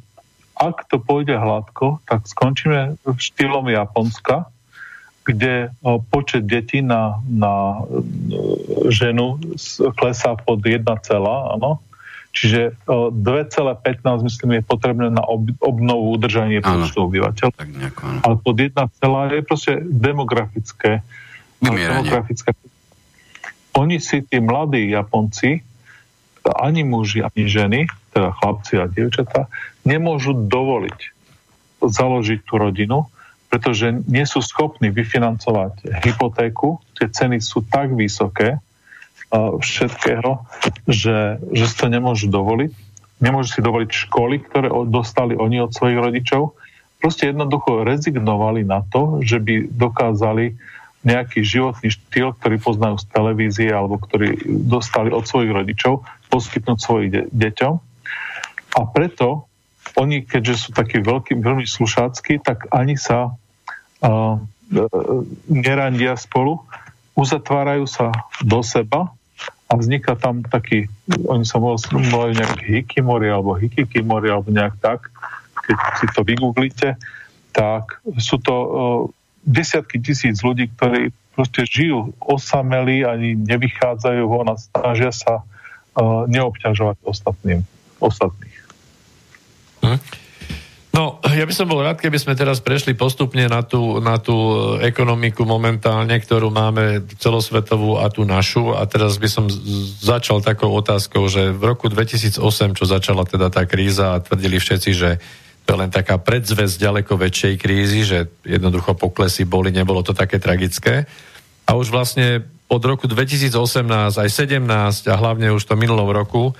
ak to pôjde hladko, tak skončíme štýlom Japonska, kde počet detí na ženu klesá pod 1, áno. Čiže 2,15 myslím je potrebné na obnovu udržanie počtu obyvateľov. Ale pod 1 je proste demografické demografická. Oni si, tí mladí Japonci, ani muži, ani ženy, teda chlapci a dievčatá, nemôžu dovoliť založiť tú rodinu, pretože nie sú schopní vyfinancovať hypotéku, tie ceny sú tak vysoké všetkého, že si to nemôžu dovoliť. Nemôžu si dovoliť školy, ktoré dostali oni od svojich rodičov. Proste jednoducho rezignovali na to, že by dokázali nejaký životný štýl, ktorý poznajú z televízie alebo ktorý dostali od svojich rodičov, poskytnúť svojim deťom. A preto oni, keďže sú takí veľkí, veľmi slušácky, tak ani sa nerandia spolu, uzatvárajú sa do seba a vzniká tam taký, oni sa volajú nejaký hikimori alebo hikikimori alebo nejak tak, keď si to vygooglite, tak sú to desiatky tisíc ľudí, ktorí proste žijú osamelí, ani nevychádzajú von a snažia sa neobťažovať ostatných. No, ja by som bol rád, keby sme teraz prešli postupne na tú ekonomiku momentálne, ktorú máme celosvetovú a tú našu. A teraz by som začal takou otázkou, že v roku 2008, čo začala teda tá kríza a tvrdili všetci, že to je len taká predzvesť ďaleko väčšej krízy, že jednoducho poklesy boli, nebolo to také tragické. A už vlastne od roku 2018 aj 2017 a hlavne už to minulom roku,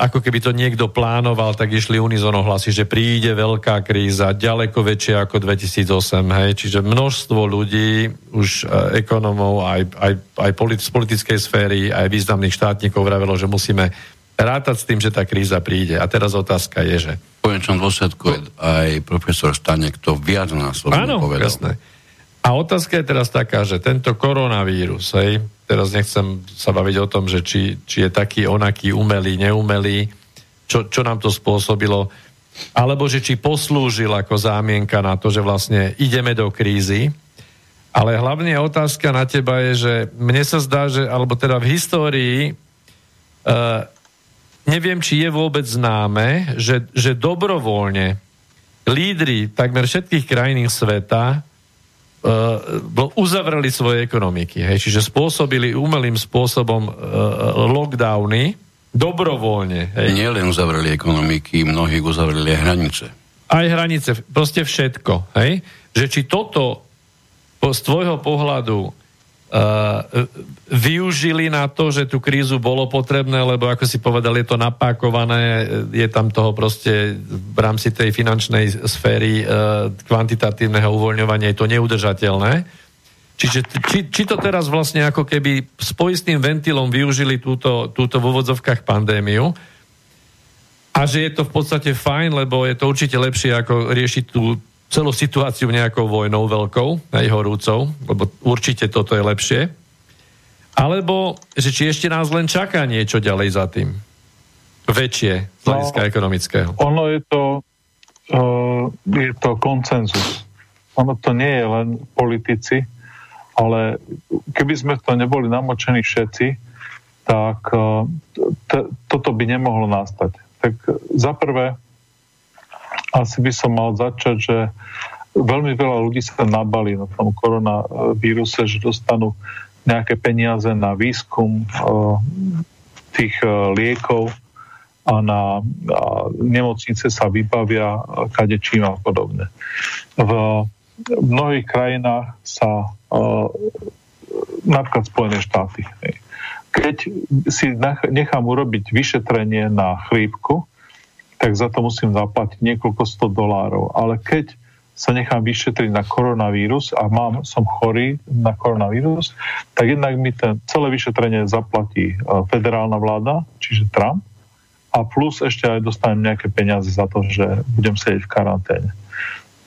ako keby to niekto plánoval, tak išli unizono hlasy, že príde veľká kríza, ďaleko väčšia ako 2008. Hej? Čiže množstvo ľudí, už ekonomov, aj z politickej sféry, aj významných štátnikov vravelo, že musíme rátať s tým, že tá kríza príde. A teraz otázka je, že v konečnom dôsledku aj profesor Stanek to viac následne povedal. Jasné. A otázka je teraz taká, že tento koronavírus, hej, teraz nechcem sa baviť o tom, že či je taký, onaký, umelý, neumelý, čo nám to spôsobilo, alebo že či poslúžil ako zámienka na to, že vlastne ideme do krízy. Ale hlavne otázka na teba je, že mne sa zdá, že, alebo teda v histórii neviem, či je vôbec známe, že dobrovoľne lídri takmer všetkých krajín sveta uzavreli svoje ekonomiky. Hej? Čiže spôsobili umelým spôsobom lockdowny dobrovoľne. Hej? Nie len uzavreli ekonomiky, mnohí uzavreli aj hranice. Aj hranice, proste všetko. Hej? Že či toto z tvojho pohľadu využili na to, že tú krízu bolo potrebné, lebo ako si povedal, je to napákované, je tam toho proste v rámci tej finančnej sféry kvantitatívneho uvoľňovania, je to neudržateľné. Čiže či to teraz vlastne ako keby s poistným ventilom využili túto v úvodzovkách pandémiu a že je to v podstate fajn, lebo je to určite lepšie ako riešiť tú celú situáciu nejakou vojnou veľkou, najhorúcou, lebo určite toto je lepšie. Alebo, že či ešte nás len čaká niečo ďalej za tým? Väčšie, z hľadiska ekonomického. Ono je to konsenzus. Ono to nie je len politici, ale keby sme to neboli namočení všetci, tak toto by nemohlo nastať. Tak za prvé, asi by som mal začať, že veľmi veľa ľudí sa nabali na tom koronavíruse, že dostanú nejaké peniaze na výskum tých liekov a na nemocnice sa vybavia kadečím a podobne. V mnohých krajinách sa napríklad Spojené štáty. Keď si nechám urobiť vyšetrenie na chrípku, tak za to musím zaplatiť niekoľko $100. Ale keď sa nechám vyšetriť na koronavírus a som chorý na koronavírus, tak jednak mi celé vyšetrenie zaplatí federálna vláda, čiže Trump, a plus ešte aj dostanem nejaké peniaze za to, že budem sedieť v karanténe.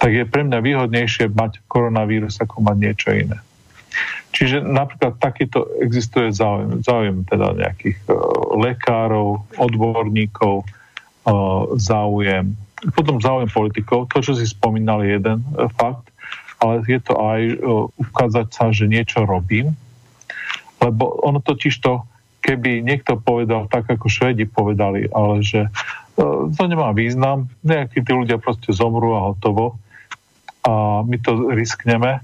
Tak je pre mňa výhodnejšie mať koronavírus, ako mať niečo iné. Čiže napríklad takýto existuje záujem teda nejakých lekárov, odborníkov, záujem. Potom záujem politikov, to, čo si spomínal, je jeden fakt, ale je to aj ukázať sa, že niečo robím, lebo ono totižto, keby niekto povedal tak, ako Švédi povedali, ale že to nemá význam, nejakí tí ľudia proste zomrú a hotovo a my to riskneme,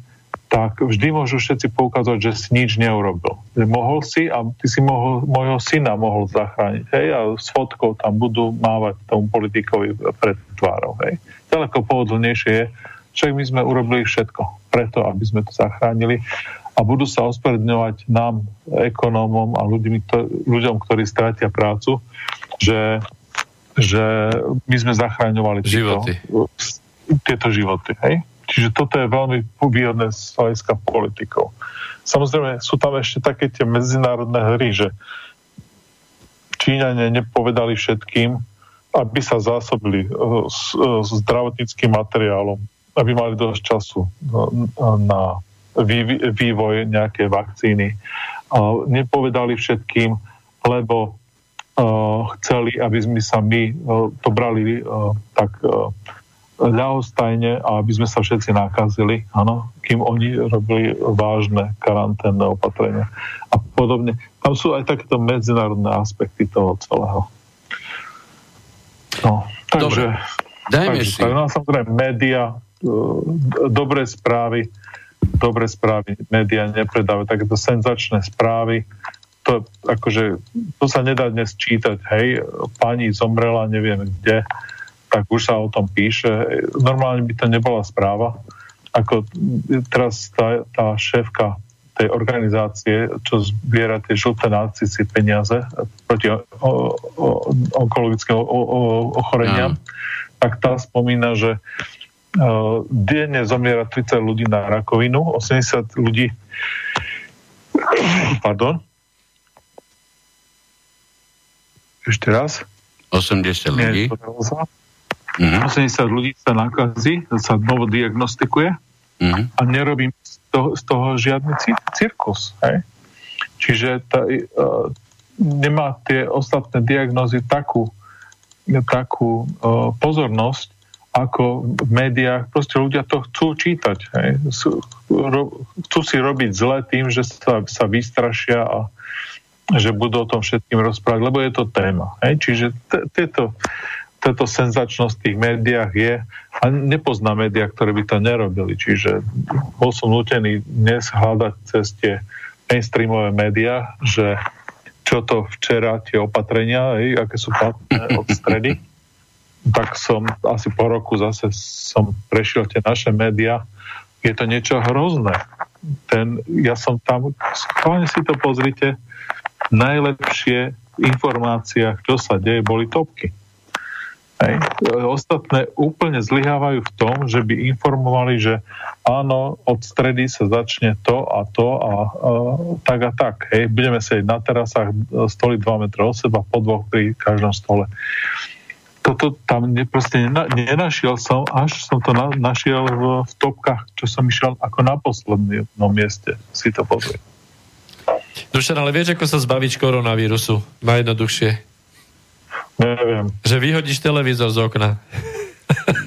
tak vždy môžu všetci poukázať, že si nič neurobil. Že mohol si a ty si mojho syna mohol zachrániť. Hej? A s fotkou tam budú mávať tomu politikovi pred tvárou. Hej? Ďaleko pohodlnejšie je, však my sme urobili všetko preto, aby sme to zachránili a budú sa ospravedlňovať nám, ekonómom a ľuďom, ktorí stratia prácu, že my sme zachráňovali tieto životy. Hej? Čiže toto je veľmi výhodné z hľadiska politikov. Samozrejme, sú tam ešte také tie medzinárodné hry, že Číňania nepovedali všetkým, aby sa zásobili s zdravotníckým materiálom, aby mali dosť času na vývoj nejakej vakcíny. Nepovedali všetkým, lebo chceli, aby sme sa my to brali tak ľahostajne a aby sme sa všetci nakazili, áno, kým oni robili vážne karanténne opatrenia a podobne. Tam sú aj takéto medzinárodné aspekty toho celého. No, takže samozrejme média, dobré správy, média nepredávajú takéto senzačné správy, to akože, to sa nedá dnes čítať, hej, pani zomrela, neviem kde, tak už sa o tom píše. Normálne by to nebola správa. Ako teraz tá šéfka tej organizácie, čo zbiera tie žlté nácisy peniaze proti onkologickým ochoreniam, tak tá spomína, že denne zomiera 30 ľudí na rakovinu, 80 ľudí ešte raz 80 ľudí 80 ľudí sa nakazí, sa novo diagnostikuje a nerobím z toho žiadny cirkus. Hej? Čiže nemá tie ostatné diagnózy takú pozornosť, ako v médiách, proste ľudia to chcú čítať. Hej. Chcú si robiť zle tým, že sa vystrašia a že budú o tom všetkým rozprávať, lebo je to téma. Hej. Čiže táto senzačnosť v tých médiách je, a nepozná médiá, ktoré by to nerobili. Čiže bol som nútený dnes hľadať cez tie mainstreamové médiá, že čo to včera, tie opatrenia, hej, aké sú platné od stredy, tak som asi po roku zase som prešiel tie naše médiá. Je to niečo hrozné. Ja som tam, skválne si to pozrite, najlepšie v informáciách, čo sa deje, boli topky. Hej. Ostatné úplne zlyhávajú v tom, že by informovali, že áno, od stredy sa začne to a tak. Hej. Budeme sedieť na terasách, stoli 2 metra od seba, po dvoch pri každom stole. Toto tam proste nenašiel som, až som to našiel v topkách, čo som išiel ako na poslednom mieste. Si to pozrieť. Dušan, ale vieš, ako sa zbaviť koronavírusu? Najjednoduchšie. Neviem. Že vyhodíš televízor z okna.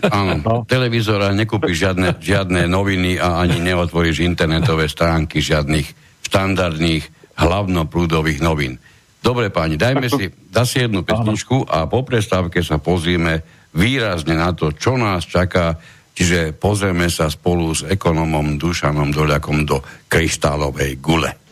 Áno, no. Televízora nekúpiš žiadne noviny a ani neotvoríš internetové stránky žiadnych štandardných hlavnoprúdových novín. Dobre páni, dajme si zase jednu pesničku a po prestávke sa pozrieme výrazne na to, čo nás čaká, čiže pozrieme sa spolu s ekonomom Dušanom Doliakom do kryštálovej gule.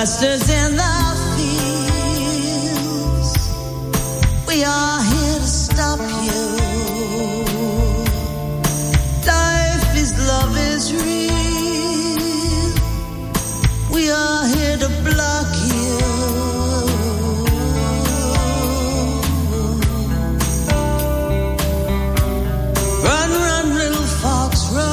Masters in the fields, we are here to stop you. Life is, love is real. We are here to block you. Run, run, little fox, run.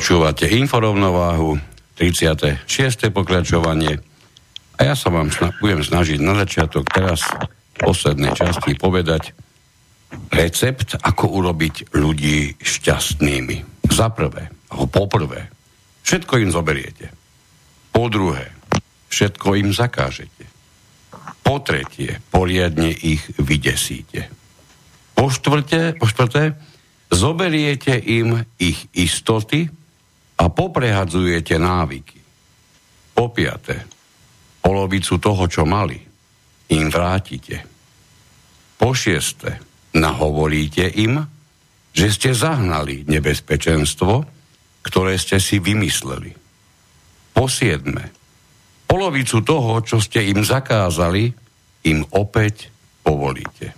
Počúvate Inforovnováhu, 36. pokračovanie a ja sa vám budem snažiť na začiatok teraz v poslednej časti povedať recept, ako urobiť ľudí šťastnými. Za prvé, poprvé, Všetko im zoberiete. Po druhé, všetko im zakážete. Po tretie, poriadne ich vydesíte. Po štvrté, zoberiete im ich istoty a poprehadzujete návyky. Po piaté, polovicu toho, čo mali, im vrátite. Po šieste, nahovoríte im, že ste zahnali nebezpečenstvo, ktoré ste si vymysleli. Po siedme, polovicu toho, čo ste im zakázali, im opäť povolíte.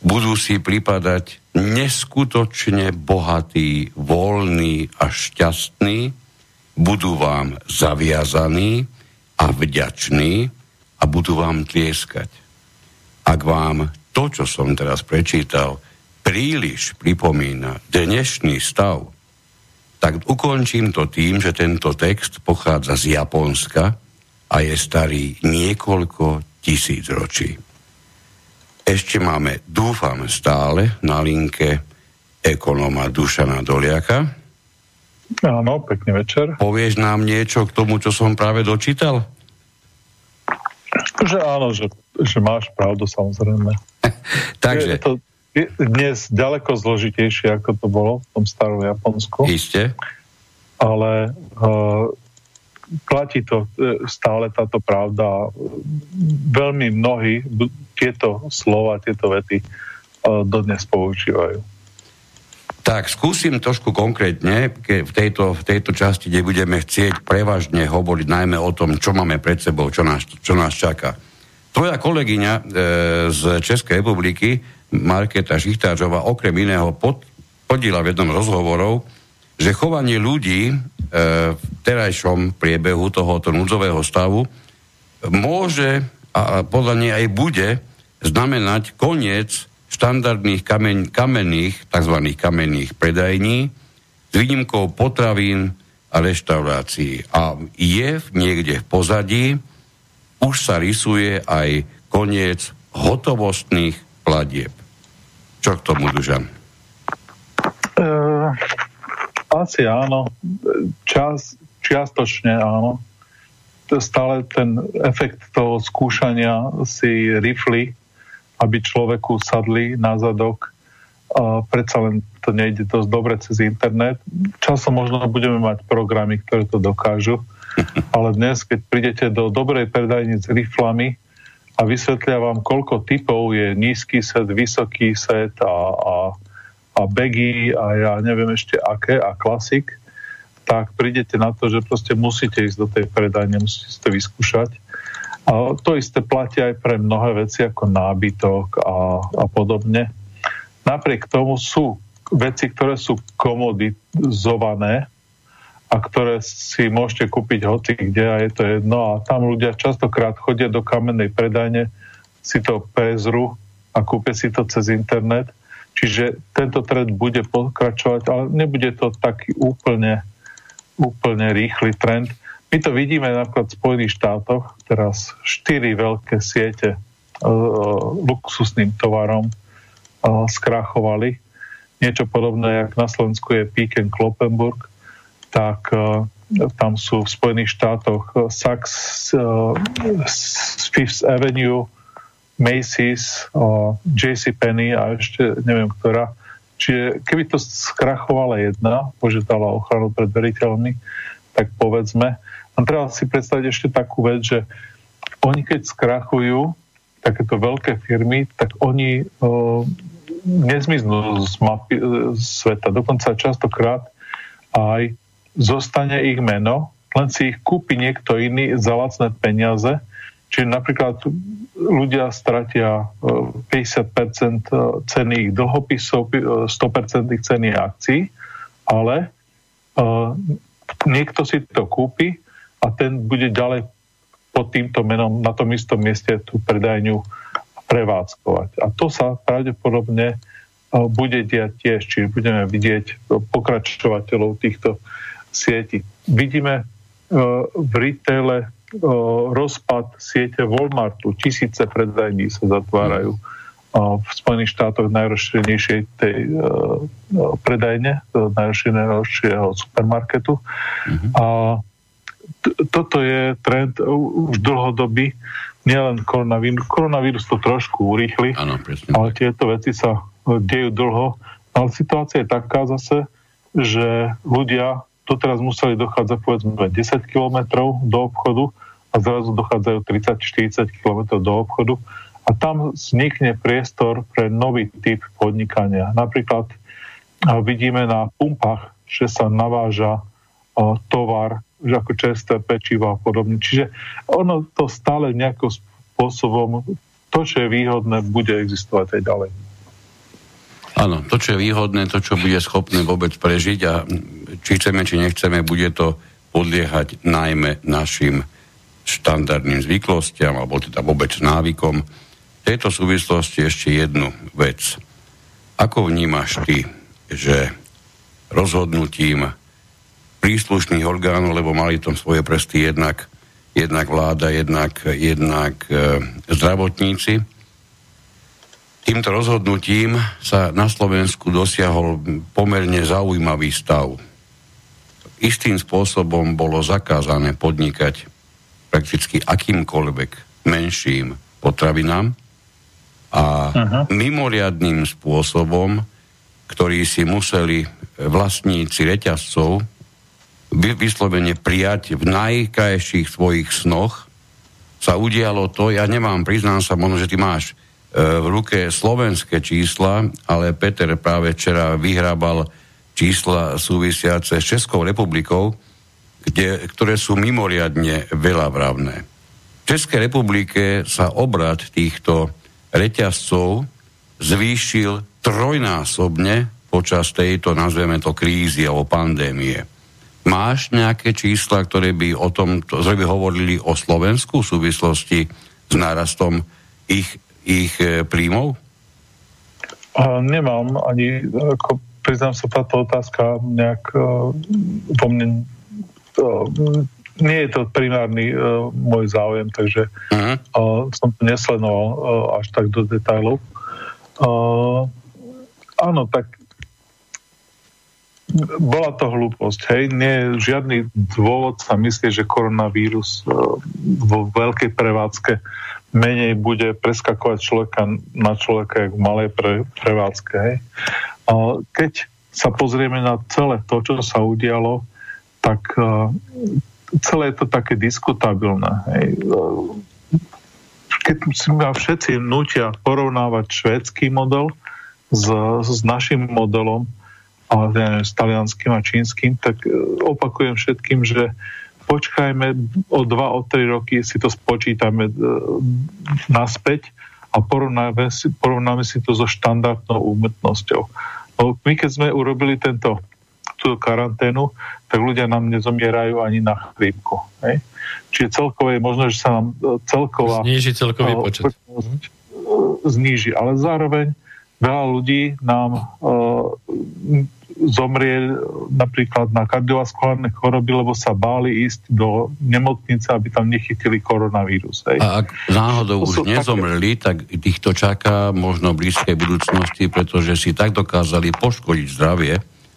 Budú si pripadať neskutočne bohatí, voľní a šťastní, budú vám zaviazaní a vďační a budú vám tlieskať. Ak vám to, čo som teraz prečítal, príliš pripomína dnešný stav, tak ukončím to tým, že tento text pochádza z Japonska a je starý niekoľko tisíc ročí. Ešte máme, dúfam, stále na linke ekonóma Dušana Doliaka. Áno, pekný večer. Povieš nám niečo k tomu, čo som práve dočítal? Že áno, že máš pravdu, samozrejme. Takže... Je to dnes ďaleko zložitejšie, ako to bolo v tom starom Japonsku. Isté. Ale platí to stále táto pravda. Veľmi mnohí tieto slova, tieto vety dodnes používajú. Tak, skúsim trošku konkrétne, v tejto časti, kde budeme chcieť prevažne hovoriť najmä o tom, čo máme pred sebou, čo nás čaká. Tvoja kolegyňa z Českej republiky, Markéta Žichtážová, okrem iného podíla v jednom rozhovorov, že chovanie ľudí v terajšom priebehu tohoto núdzového stavu môže a podľa nej aj bude znamenať koniec štandardných tzv. kamenných predajní s výnimkou potravín a reštaurácií. A je niekde v pozadí, už sa rysuje aj koniec hotovostných platieb. Čo k tomu, Dušan? Asi áno. Čiastočne áno. Stále ten efekt toho skúšania si rifli, aby človeku sadli na zadok. Predsa len to nejde dosť dobre cez internet. Časom možno budeme mať programy, ktoré to dokážu, ale dnes, keď prídete do dobrej predajne s riflami a vysvetlia vám, koľko typov je nízky set, vysoký set a baggy a ja neviem ešte aké a klasik, tak prídete na to, že proste musíte ísť do tej predajne, musíte si to vyskúšať. A to isté platí aj pre mnohé veci ako nábytok a podobne. Napriek tomu sú veci, ktoré sú komodizované a ktoré si môžete kúpiť hoci kde a je to jedno. A tam ľudia častokrát chodia do kamennej predajne, si to prezru a kúpia si to cez internet. Čiže tento trend bude pokračovať, ale nebude to taký úplne rýchly trend. My to vidíme napríklad v Spojených štátoch, teraz 4 veľké siete luxusným tovarom skrachovali. Niečo podobné, jak na Slovensku je Peek and Cloppenburg, tak tam sú v Spojených štátoch Saks, Fifth Avenue, Macy's, JCPenney a ešte neviem ktorá. Čiže keby to skrachovala jedna, požiadala ochranu pred veriteľmi, tak povedzme. A treba si predstaviť ešte takú vec, že oni keď skrachujú takéto veľké firmy, tak oni nezmiznú z mapy sveta. Dokonca častokrát aj zostane ich meno, len si ich kúpi niekto iný za lacné peniaze. Čiže napríklad ľudia stratia 50% ceny ich dlhopisov, 100% ich ceny akcií, ale niekto si to kúpi a ten bude ďalej pod týmto menom na tom istom mieste tú predajňu prevádzkovať. A to sa pravdepodobne bude diať tiež, čiže budeme vidieť pokračovateľov týchto sietí. Vidíme v retaile rozpad siete Walmartu. Tisíce predajní sa zatvárajú. v Spojených štátoch najrozšírenejšej tej predajne, najrozšírenejšieho supermarketu. Mm-hmm. A toto je trend už dlhodobý, nielen koronavírus. Koronavírus to trošku urýchli, ano, ale tieto veci sa dejú dlho. Ale situácia je taká zase, že ľudia doteraz museli dochádzať povedzme 10 kilometrov do obchodu a zrazu dochádzajú 30-40 kilometrov do obchodu a tam vznikne priestor pre nový typ podnikania. Napríklad vidíme na pumpách, že sa naváža tovar, že ako čerstvé pečivo a podobne. Čiže ono to stále nejakým spôsobom, to, čo je výhodné, bude existovať aj ďalej. Áno, to, čo je výhodné, to, čo bude schopné vôbec prežiť a či chceme, či nechceme, bude to podliehať najmä našim štandardným zvyklostiam alebo teda vôbec návykom. V tejto súvislosti ešte jednu vec. Ako vnímaš ty, že rozhodnutím príslušných orgánov, lebo mali tam svoje prsty jednak vláda, jednak zdravotníci. Týmto rozhodnutím sa na Slovensku dosiahol pomerne zaujímavý stav. Istým spôsobom bolo zakázané podnikať prakticky akýmkoľvek menším potravinám a mimoriadnym spôsobom, ktorý si museli vlastníci reťazcov vyslovene prijať v najkrajších svojich snoch, sa udialo to, ja nemám, priznám sa, možno, že ty máš v ruke slovenské čísla, ale Peter práve včera vyhrábal čísla súvisiace s Českou republikou, ktoré sú mimoriadne veľavravné. V Českej republike sa obrat týchto reťazcov zvýšil trojnásobne počas tejto, nazveme to, krízy alebo pandémie. Máš nejaké čísla, ktoré by o tom hovorili o Slovensku v súvislosti s nárastom ich príjmov? Nemám ani, ako priznám sa, táto otázka nejak po mne nie je to primárny môj záujem, takže som to nesledoval až tak do detailov. Áno, tak bola to hlúposť, hej, nie je žiadny dôvod sa myslí, že koronavírus vo veľkej prevádzke menej bude preskakovať človeka na človeka jak v malej prevádzke, hej. Keď sa pozrieme na celé to, čo sa udialo, tak celé je to také diskutabilné, hej. Keď si ma všetci nútia porovnávať švédsky model s našim modelom, ale neviem, s talianským a čínskym, tak opakujem všetkým, že počkajme o 2-3 roky, si to spočítame naspäť a porovnáme si to so štandardnou úmrtnosťou. My keď sme urobili túto karanténu, tak ľudia nám nezomierajú ani na chrípku. Hej? Čiže celkové je možno, že sa nám zníži celkový počet. Zníži, ale zároveň veľa ľudí nám zomrie napríklad na kardiovaskulárne choroby, lebo sa báli ísť do nemocnice, aby tam nechytili koronavírus. Hej. A ak náhodou už nezomreli, tak týchto čaká možno blízkej budúcnosti, pretože si tak dokázali poškodiť zdravie,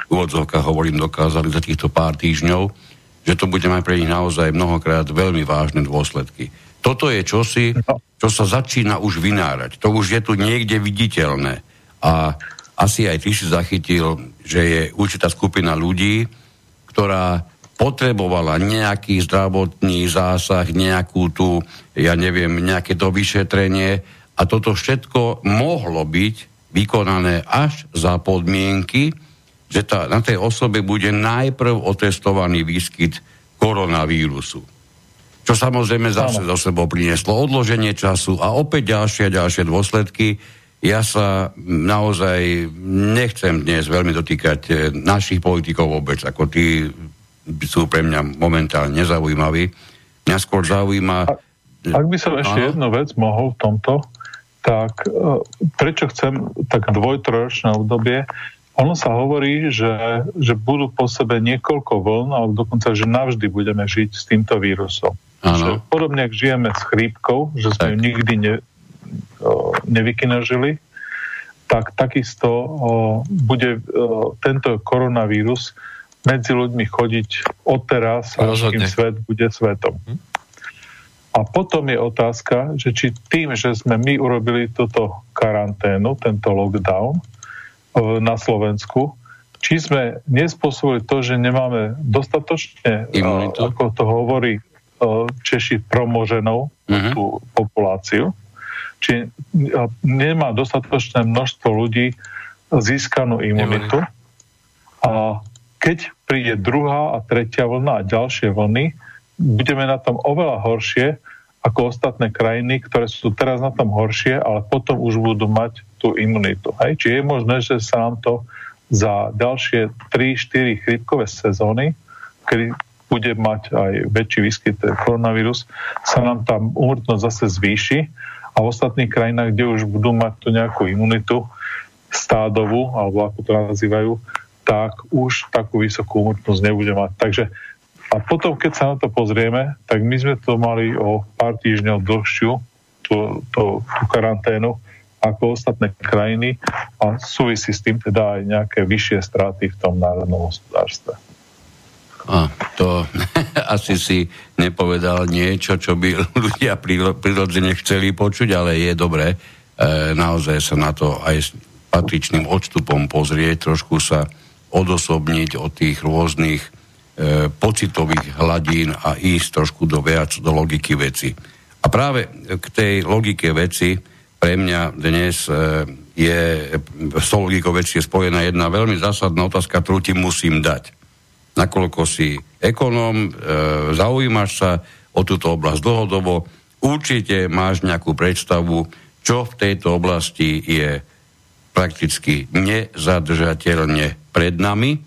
v odzovkách hovorím dokázali za týchto pár týždňov, že to bude mať pre nich naozaj mnohokrát veľmi vážne dôsledky. Toto je čosi, čo sa začína už vynárať. To už je tu niekde viditeľné. A asi aj ty si zachytil, že je určitá skupina ľudí, ktorá potrebovala nejaký zdravotný zásah, nejakú tú, ja neviem, nejaké to vyšetrenie a toto všetko mohlo byť vykonané až za podmienky, že na tej osobe bude najprv otestovaný výskyt koronavírusu. Čo samozrejme zase do sebou prinieslo odloženie času a opäť ďalšie dôsledky. Ja sa naozaj nechcem dnes veľmi dotýkať našich politikov vôbec, ako tí sú pre mňa momentálne nezaujímaví. Mňa skôr zaujíma... Ak by som ešte jednu vec mohol v tomto, tak prečo chcem tak dvoj-trojročné obdobie? Ono sa hovorí, že budú po sebe niekoľko vln, ale dokonca, že navždy budeme žiť s týmto vírusom. Že podobne, ak žijeme s chrípkou, že sme ju nikdy nevykynažili, tak takisto bude tento koronavírus medzi ľuďmi chodiť odteraz, až kým svet bude svetom. A potom je otázka, že či tým, že sme my urobili túto karanténu, tento lockdown na Slovensku, či sme nespôsobili to, že nemáme dostatočne, ako to hovorí Češi, promoženou tú populáciu, či nemá dostatočné množstvo ľudí získanú imunitu. A keď príde druhá a tretia vlna a ďalšie vlny, budeme na tom oveľa horšie ako ostatné krajiny, ktoré sú teraz na tom horšie, ale potom už budú mať tú imunitu. Hej? Čiže je možné, že sa nám to za ďalšie 3-4 chrípkové sezóny, kedy bude mať aj väčší výskyt koronavírus, sa nám tam úmrtnosť zase zvýši a v ostatných krajinách, kde už budú mať tú nejakú imunitu stádovú, alebo ako to nazývajú, tak už takú vysokú úmrtnosť nebude mať. Takže a potom, keď sa na to pozrieme, tak my sme to mali o pár týždňov dlhšiu, tú karanténu, ako ostatné krajiny a súvisí s tým teda aj nejaké vyššie straty v tom národnom hospodárstve. A to asi si nepovedal niečo, čo by ľudia prirodzene chceli počuť, ale je dobré naozaj sa na to aj s patričným odstupom pozrieť, trošku sa odosobniť od tých rôznych pocitových hladín a ísť trošku do logiky veci. A práve k tej logike veci pre mňa dnes je s tou logikou veci spojená jedna veľmi zásadná otázka, ktorú ti musím dať. Nakoľko si ekonóm, zaujímaš sa o túto oblasť dlhodobo, určite máš nejakú predstavu, čo v tejto oblasti je prakticky nezadržateľne pred nami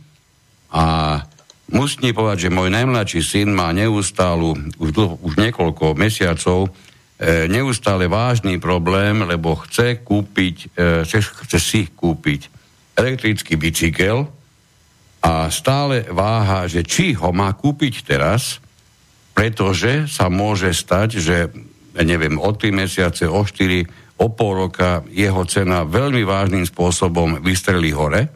a musím povedať, že môj najmladší syn má už niekoľko mesiacov neustále vážny problém, lebo chce si kúpiť elektrický bicykel a stále váha, že či ho má kúpiť teraz, pretože sa môže stať, že neviem, o 3 mesiace, o 4, o pol roka jeho cena veľmi vážnym spôsobom vystrelí hore,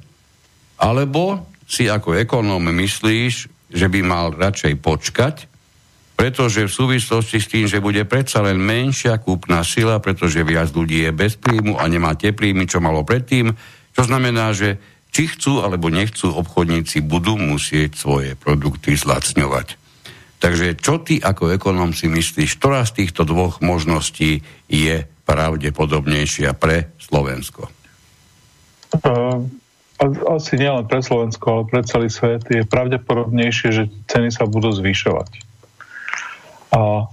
alebo si ako ekonóm myslíš, že by mal radšej počkať, pretože v súvislosti s tým, že bude predsa len menšia kúpna sila, pretože viac ľudí je bez príjmu a nemá tie príjmy, čo malo predtým, čo znamená, že či chcú alebo nechcú, obchodníci budú musieť svoje produkty zlacňovať. Takže čo ty ako ekonóm si myslíš, ktorá z týchto dvoch možností je pravdepodobnejšia pre Slovensko? Asi nielen pre Slovensko, ale pre celý svet je pravdepodobnejšie, že ceny sa budú zvyšovať. A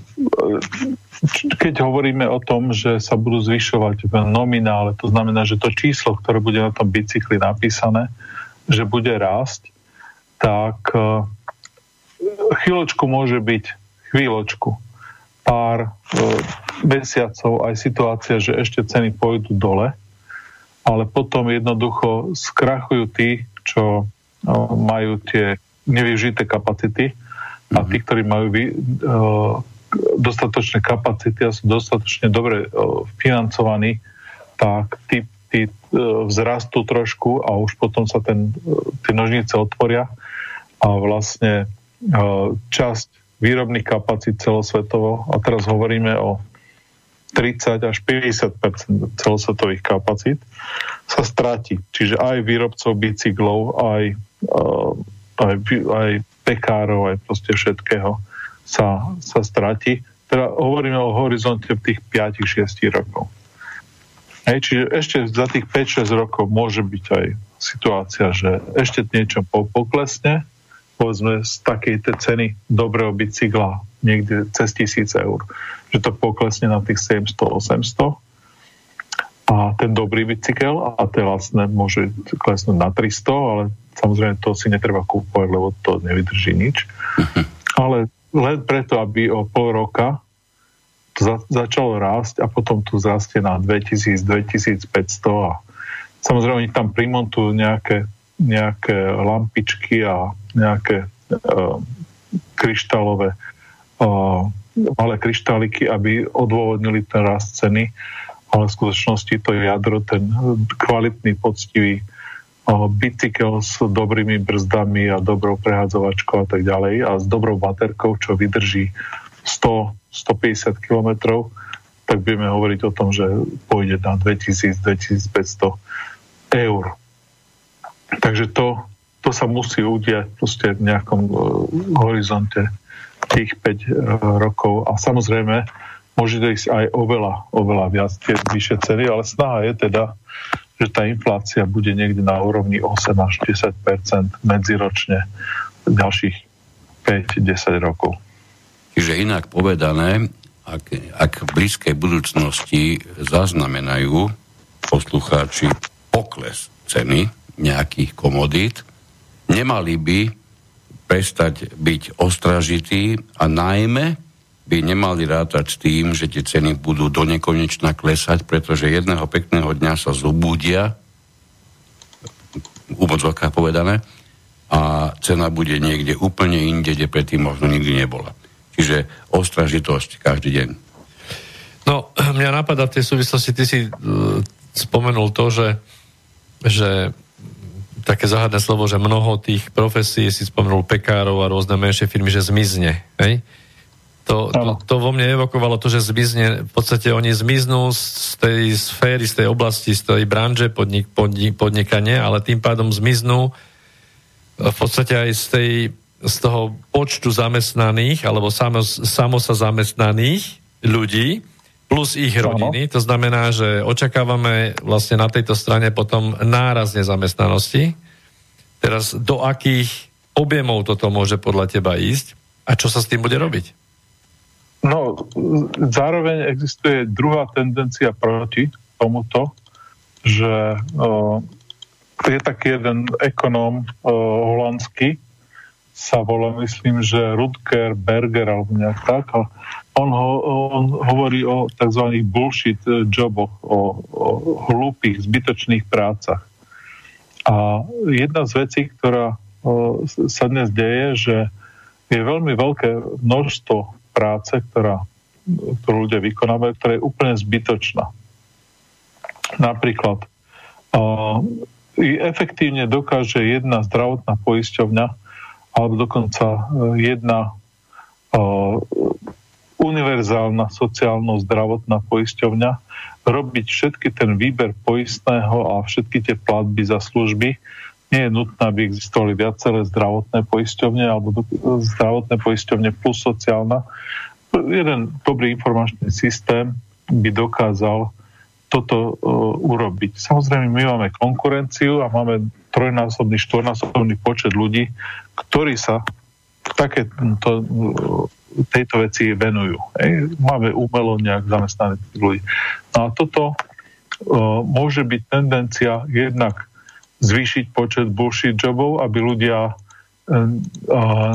keď hovoríme o tom, že sa budú zvyšovať v nominále, to znamená, že to číslo, ktoré bude na tom bicykli napísané, že bude rásť, tak chvíľočku môže byť pár mesiacov aj situácia, že ešte ceny pôjdu dole, ale potom jednoducho skrachujú tí, čo majú tie nevyužité kapacity a tí, ktorí majú dostatočné kapacity a sú dostatočne dobre financovaní, tak tí vzrastú trošku a už potom sa tie nožnice otvoria a vlastne časť výrobných kapacít celosvetovo, a teraz hovoríme o 30 až 50% celosvetových kapacít sa stráti. Čiže aj výrobcov bicyklov, aj pekárov, aj proste všetkého sa stráti. Teda hovoríme o horizonte tých 5-6 rokov. Čiže ešte za tých 5-6 rokov môže byť aj situácia, že ešte niečo poklesne, povedzme z takej ceny dobrého bicykla niekde cez 1000 eur. Že to poklesne na tých 700-800 a ten dobrý bicykel a tie vlastne môže klesnúť na 300, ale samozrejme to si netreba kúpovať, lebo to nevydrží nič. Ale len preto, aby o pol roka to začalo rásť a potom tu zrastie na 2000-2500 a samozrejme oni tam primontujú nejaké lampičky a nejaké kryštálové malé kryštáliky, aby odôvodnili ten rast ceny a ale v skutočnosti to jadro, ten kvalitný, poctivý bicykel s dobrými brzdami a dobrou prehádzovačkou a tak ďalej a s dobrou baterkou, čo vydrží 100-150 kilometrov, tak budeme hovoriť o tom, že pôjde na 2000-2500 eur. Takže to sa musí udiať proste v nejakom horizonte tých 5 rokov a samozrejme môže to ísť aj oveľa viac tie vyššie ceny, ale snaha je teda, že tá inflácia bude niekde na úrovni 8 až 10% medziročne ďalších 5-10 rokov. Čiže inak povedané, ak v blízkej budúcnosti zaznamenajú poslucháči pokles ceny nejakých komodít, nemali by prestať byť ostražití a najmä by nemali rátať s tým, že tie ceny budú do nekonečna klesať, pretože jedného pekného dňa sa zobudia, úvodzovka povedané, a cena bude niekde úplne inde, kde predtým možno nikdy nebola. Čiže ostražitosť každý deň. No, mňa napadá v tej súvislosti, ty si spomenul to, že také záhadné slovo, že mnoho tých profesí, si spomenul pekárov a rôzne menšie firmy, že zmizne, hej? To vo mne evokovalo to, že zmizne, v podstate oni zmiznú z tej sféry, z tej oblasti, z tej branže podnikania, ale tým pádom zmiznú v podstate aj z toho počtu zamestnaných, alebo samo sa zamestnaných ľudí, plus ich rodiny. To znamená, že očakávame vlastne na tejto strane potom náraz nezamestnanosti. Teraz do akých objemov toto môže podľa teba ísť a čo sa s tým bude robiť? No, zároveň existuje druhá tendencia proti tomuto, že je taký jeden ekonóm holandský, sa volá, myslím, že Rutger Berger, alebo nejak tak, ale on hovorí o tzv. Bullshit joboch, o hlúpých, zbytočných prácach. A jedna z vecí, ktorá sa dnes deje, že je veľmi veľké množstvo práce, ktorú ľudia vykonávajú, ktorá je úplne zbytočná. Napríklad efektívne dokáže jedna zdravotná poisťovňa alebo dokonca jedna univerzálna sociálno-zdravotná poisťovňa robiť všetky ten výber poistného a všetky tie platby za služby. Nie je nutné, aby existovali viaceré zdravotné poisťovne alebo zdravotné poisťovne plus sociálna. Jeden dobrý informačný systém by dokázal toto urobiť. Samozrejme, my máme konkurenciu a máme 3-násobný, 4-násobný počet ľudí, ktorí sa tejto veci venujú. Máme umelo nejak zamestnaných ľudí. No a toto môže byť tendencia jednak zvýšiť počet bullshit jobov, aby ľudia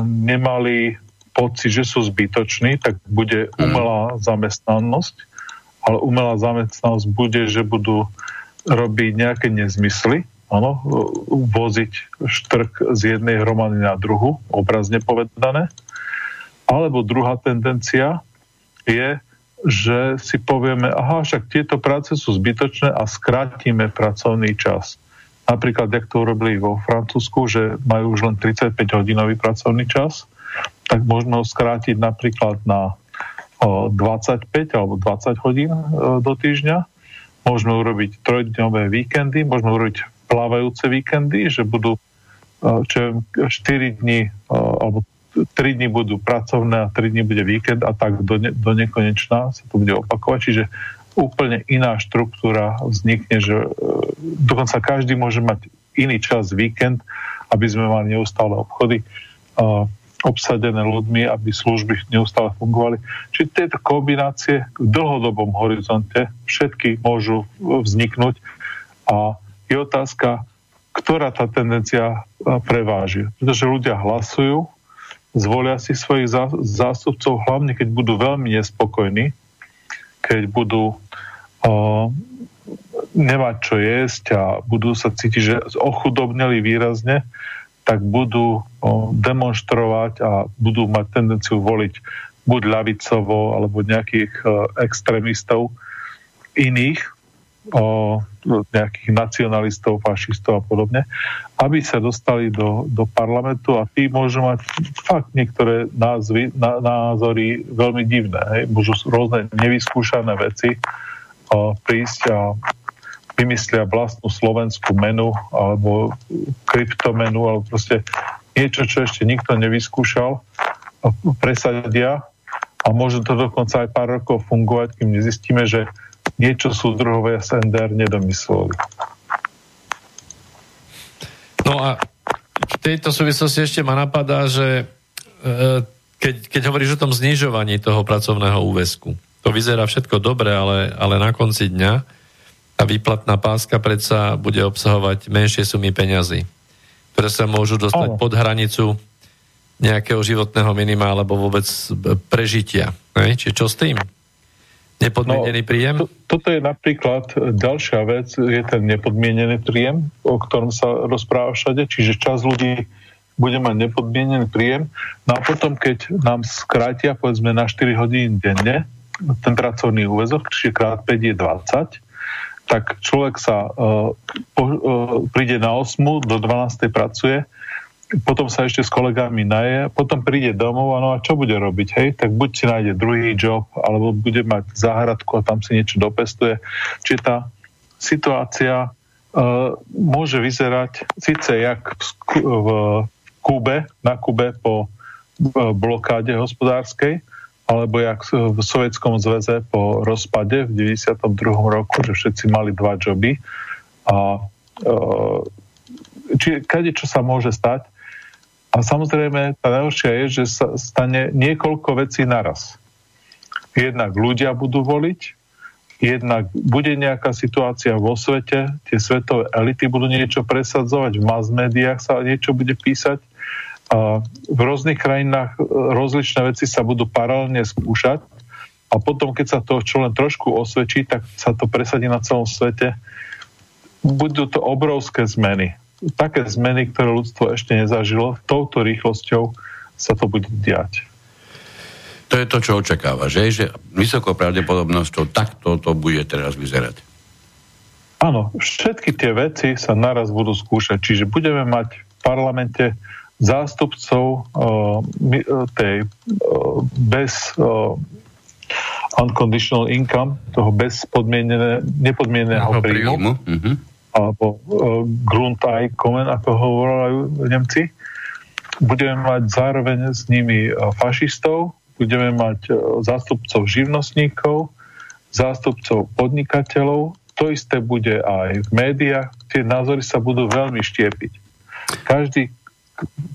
nemali pocit, že sú zbytoční, tak bude umelá zamestnanosť, ale umelá zamestnanosť bude, že budú robiť nejaké nezmysly, voziť štrk z jednej hromady na druhu, obrazne povedané. Alebo druhá tendencia je, že si povieme, aha, však tieto práce sú zbytočné a skrátime pracovný čas. Napríklad, jak to urobili vo Francúzsku, že majú už len 35-hodinový pracovný čas, tak možno skrátiť napríklad na 25 alebo 20 hodín do týždňa. Môžeme urobiť 3-dňové víkendy, môžeme urobiť plávajúce víkendy, že budú 4 dní alebo 3 dní budú pracovné a 3 dní bude víkend a tak do nekonečna sa to bude opakovať. Čiže úplne iná štruktúra vznikne, že dokonca každý môže mať iný čas, víkend, aby sme mali neustále obchody obsadené ľuďmi, aby služby neustále fungovali. Čiže tieto kombinácie v dlhodobom horizonte všetky môžu vzniknúť a je otázka, ktorá tá tendencia preváži. Pretože ľudia hlasujú, zvolia si svojich zástupcov, hlavne keď budú veľmi nespokojní, keď budú nemať čo jesť a budú sa cítiť, že ochudobneli výrazne, tak budú demonštrovať a budú mať tendenciu voliť buď ľavicovo alebo nejakých extrémistov, iných, o nejakých nacionalistov, fašistov a podobne, aby sa dostali do parlamentu a tí môžu mať fakt niektoré názory veľmi divné. Hej? Môžu rôzne nevyskúšané veci prísť a vymyslia vlastnú slovenskú menu alebo kryptomenu alebo proste niečo, čo ešte nikto nevyskúšal, presadia a môže to dokonca aj pár rokov fungovať, kým nezistíme, že niečo súdruhovia sa NDR nedomysleli. No a v tejto súvislosti ešte ma napadá, že keď hovoríš o tom znižovaní toho pracovného úväzku, to vyzerá všetko dobre, ale na konci dňa tá výplatná páska predsa bude obsahovať menšie sumy peňazí, ktoré sa môžu dostať pod hranicu nejakého životného minima alebo vôbec prežitia. Čiže čo s tým? Nepodmienený príjem? Toto je napríklad ďalšia vec, je ten nepodmienený príjem, o ktorom sa rozpráva všade, čiže časť ľudí bude mať nepodmienený príjem. No a potom, keď nám skrátia, povedzme, na 4 hodín denne ten pracovný úväzok, čiže krát 5 je 20, tak človek sa príde na 8, do 12 pracuje, potom sa ešte s kolegami naje, potom príde domov a no a čo bude robiť, hej? Tak buď si nájde druhý job, alebo bude mať záhradku a tam si niečo dopestuje. Čiže tá situácia môže vyzerať síce jak v Kube, na Kube po blokáde hospodárskej, alebo jak v Sovietskom zväze po rozpade v 92. roku, že všetci mali dva joby. Čiže kadečo sa môže stať. A samozrejme, tá najhoršia je, že sa stane niekoľko vecí naraz. Jednak ľudia budú voliť, jednak bude nejaká situácia vo svete, tie svetové elity budú niečo presadzovať, v mass médiách sa niečo bude písať. A v rôznych krajinách rozličné veci sa budú paralelne skúšať a potom, keď sa to čo len trošku osvedčí, tak sa to presadí na celom svete. Budú to obrovské zmeny. Také zmeny, ktoré ľudstvo ešte nezažilo, touto rýchlosťou sa to bude diať. To je to, čo očakáva, že vysokou pravdepodobnosťou takto to bude teraz vyzerať. Áno, všetky tie veci sa naraz budú skúšať, čiže budeme mať v parlamente zástupcov bez unconditional income, toho bez nepodmieneného príjmu. Mhm. Alebo Grundeinkommen, ako hovorili Nemci. Budeme mať zároveň s nimi fašistov, budeme mať zástupcov živnostníkov, zástupcov podnikateľov. To isté bude aj v médiách. Tie názory sa budú veľmi štiepiť.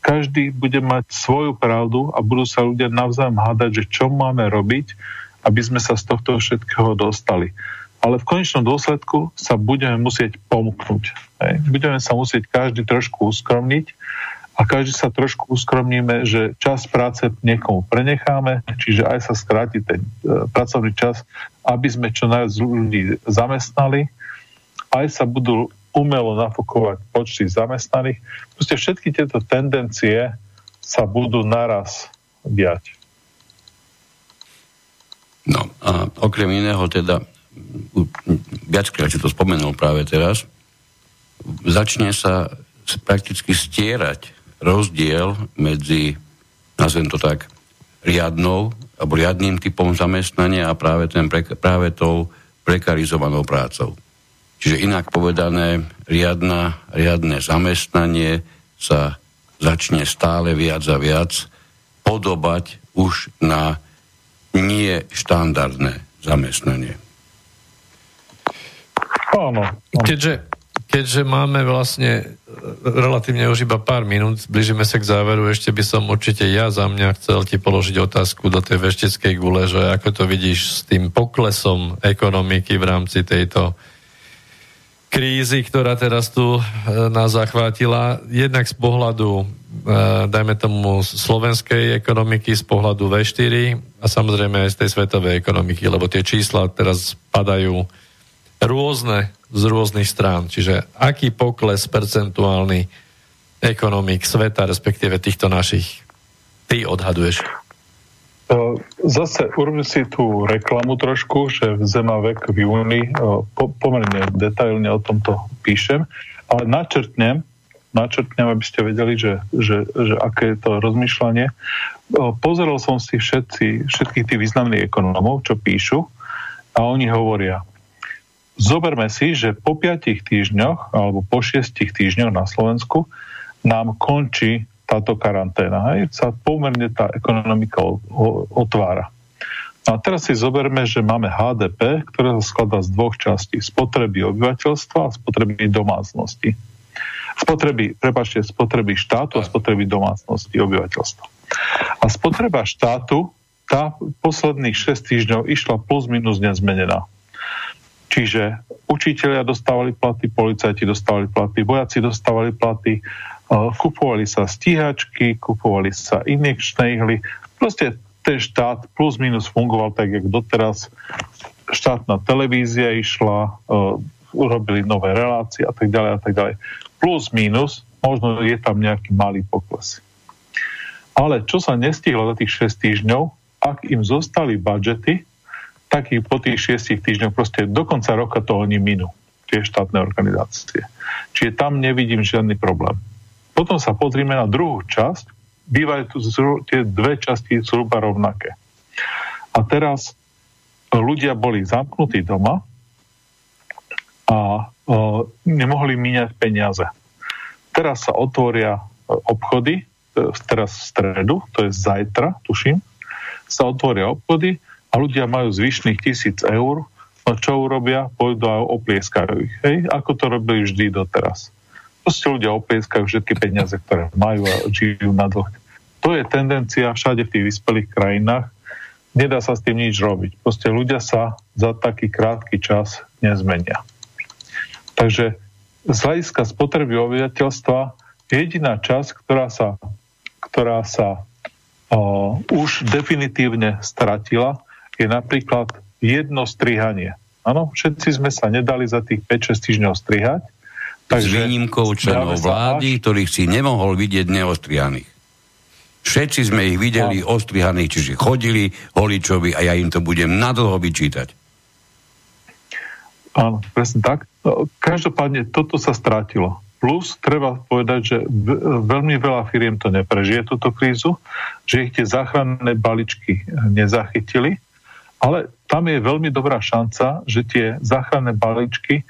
Každý bude mať svoju pravdu a budú sa ľudia navzájom hádať, že čo máme robiť, aby sme sa z tohto všetkého dostali. Ale v konečnom dôsledku sa budeme musieť pomknúť. Budeme sa musieť každý trošku uskromniť a každý sa trošku uskromníme, že čas práce niekomu prenecháme, čiže aj sa skráti ten pracovný čas, aby sme čo najviac ľudí zamestnali, aj sa budú umelo nafokovať počty zamestnaných. Proste všetky tieto tendencie sa budú naraz diať. No a okrem iného teda viackrát si to spomenul práve teraz, začne sa prakticky stierať rozdiel medzi, nazvem to tak, riadnou alebo riadnym typom zamestnania a práve tou prekarizovanou prácou. Čiže inak povedané, riadne zamestnanie sa začne stále viac a viac podobať už na neštandardné zamestnanie. Keďže máme vlastne relatívne už iba pár minút, blížime sa k záveru, ešte by som určite ja za mňa chcel ti položiť otázku do tej vešteckej gule, že ako to vidíš s tým poklesom ekonomiky v rámci tejto krízy, ktorá teraz tu nás zachvátila, jednak z pohľadu, dajme tomu, slovenskej ekonomiky, z pohľadu V4 a samozrejme aj z tej svetovej ekonomiky, lebo tie čísla teraz padajú rôzne z rôznych strán. Čiže aký pokles percentuálny ekonomik sveta, respektíve týchto našich, ty odhaduješ? Zase urobím si tú reklamu trošku, že v Zem&vek v júni pomerne detailne o tomto píšem, ale načrtnem, aby ste vedeli, že aké je to rozmýšľanie. Pozeral som si všetkých tých významných ekonomov, čo píšu, a oni hovoria: zoberme si, že po 5 týždňoch alebo po 6 týždňoch na Slovensku nám končí táto karanténa. Hej, sa pomerne tá ekonomika otvára. A teraz si zoberme, že máme HDP, ktoré sa skladá z dvoch častí. Spotreby obyvateľstva a spotreby domácnosti. Spotreby štátu a spotreby domácnosti obyvateľstva. A spotreba štátu, tá posledných 6 týždňov išla plus minus nezmenená. Čiže učitelia dostávali platy, policajti dostávali platy, vojaci dostávali platy, kupovali sa stíhačky, kupovali sa injekčné ihly. Proste ten štát plus minus fungoval tak, jak doteraz. Štátna televízia išla, urobili nové relácie a tak ďalej a tak ďalej. Plus minus, možno je tam nejaký malý pokles. Ale čo sa nestihlo za tých 6 týždňov, ak im zostali budžety, tak po tých 6 týždňoch proste do konca roka to oni minú, tie štátne organizácie. Čiže tam nevidím žiadny problém. Potom sa pozrime na druhú časť, bývajú tu tie dve časti zhruba rovnaké. A teraz ľudia boli zamknutí doma a nemohli míňať peniaze. Teraz sa otvoria obchody, teraz v stredu, to je zajtra, tuším, sa otvoria obchody a ľudia majú zvyšných 1000 eur, no čo urobia? Pôjdu a oplieskajú ich. Hej? Ako to robili vždy doteraz. Proste ľudia oplieskajú všetky peniaze, ktoré majú a žijú na dlh. To je tendencia všade v tých vyspelých krajinách. Nedá sa s tým nič robiť. Proste ľudia sa za taký krátky čas nezmenia. Takže z hľadiska spotreby obyvateľstva jediná časť, ktorá sa už definitívne stratila, je napríklad jedno strihanie. Áno, všetci sme sa nedali za tých 5-6 týždňov strihať. Takže s výnimkou členov vlády, ktorých si nemohol vidieť neostrihaných. Všetci sme ich videli ostrihaných, čiže chodili holičovi a ja im to budem nadlho vyčítať. Áno, presne tak. Každopádne toto sa strátilo. Plus, treba povedať, že veľmi veľa firiem to neprežije, túto krízu, že ich tie záchranné baličky nezachytili, ale tam je veľmi dobrá šanca, že tie záchranné baličky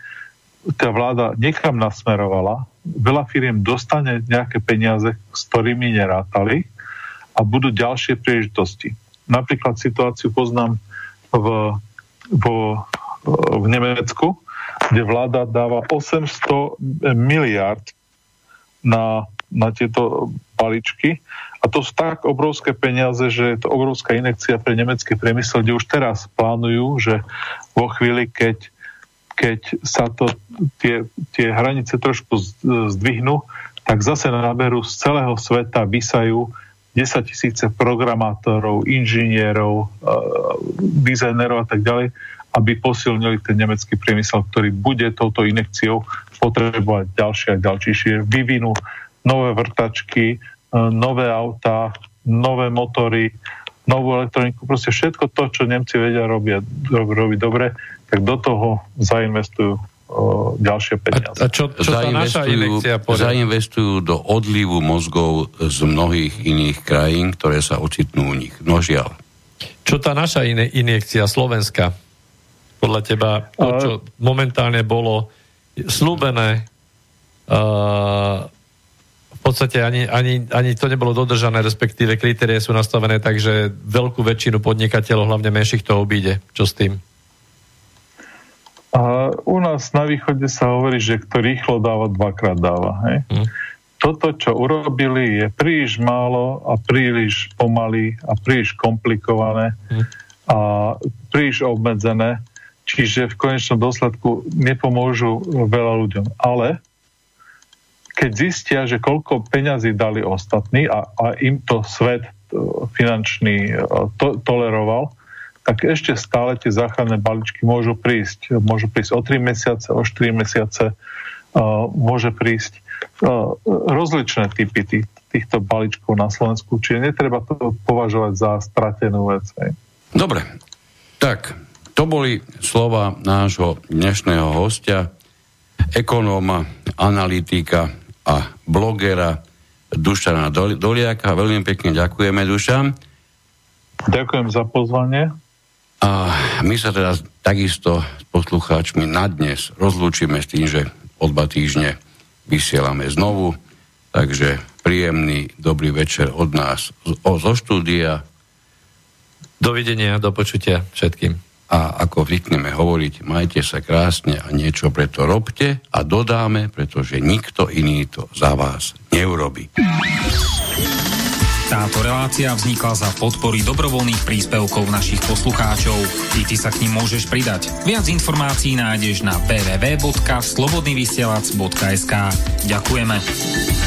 tá vláda niekam nasmerovala, veľa firiem dostane nejaké peniaze, s ktorými nerátali a budú ďalšie príležitosti. Napríklad situáciu poznám v Nemecku, kde vláda dáva 800 miliard na tieto paličky a to sú tak obrovské peniaze, že je to obrovská injekcia pre nemecký priemysel, kde už teraz plánujú, že vo chvíli, keď sa to tie hranice trošku zdvihnú, tak zase naberú z celého sveta, vysajú 10 000 programátorov, inžinierov, dizajnerov a tak ďalej, aby posilnili ten nemecký priemysel, ktorý bude touto injekciou potrebovať ďalšie a ďalšie. Čiže vyvinú nové vrtačky, nové autá, nové motory, novú elektroniku, proste všetko to, čo Nemci vedia robiť dobre, tak do toho zainvestujú ďalšie peniaze. A čo tá naša injekcia poriadne? Zainvestujú do odlivu mozgov z mnohých iných krajín, ktoré sa ocitnú u nich. No žiaľ. Čo tá naša injekcia Slovenska? Podľa teba to, čo momentálne bolo slúbené, v podstate ani to nebolo dodržané, respektíve kritérie sú nastavené tak, že veľkú väčšinu podnikateľov, hlavne menších, to obíde. Čo s tým? A u nás na východe sa hovorí, že kto rýchlo dáva, dvakrát dáva. Hej? Mm. Toto, čo urobili, je príliš málo a príliš pomaly a príliš komplikované a príliš obmedzené, čiže v konečnom dôsledku nepomôžu veľa ľuďom. Ale keď zistia, že koľko peňazí dali ostatní a im to svet finančný toleroval, tak ešte stále tie záchranné balíčky môžu prísť. Môžu prísť o 3 mesiace, o 4 mesiace, môže prísť rozličné typy tých týchto balíčkov na Slovensku, čiže netreba to považovať za stratenú vec. Dobre, tak to boli slova nášho dnešného hostia, ekonóma, analytika a blogera Dušana Doliaka. Veľmi pekne ďakujeme, Dušan. Ďakujem za pozvanie. A my sa teraz takisto s poslucháčmi na dnes rozlúčime s tým, že od 2 týždne vysielame znovu. Takže príjemný dobrý večer od nás zo štúdia. Dovidenia, do počutia všetkým. A ako vnikneme hovoriť, majte sa krásne a niečo preto robte a dodáme, pretože nikto iný to za vás neurobí. Táto relácia vznikla za podpory dobrovoľných príspevkov našich poslucháčov. I ty sa k nim môžeš pridať. Viac informácií nájdeš na www.slobodnyvysielac.sk. Ďakujeme.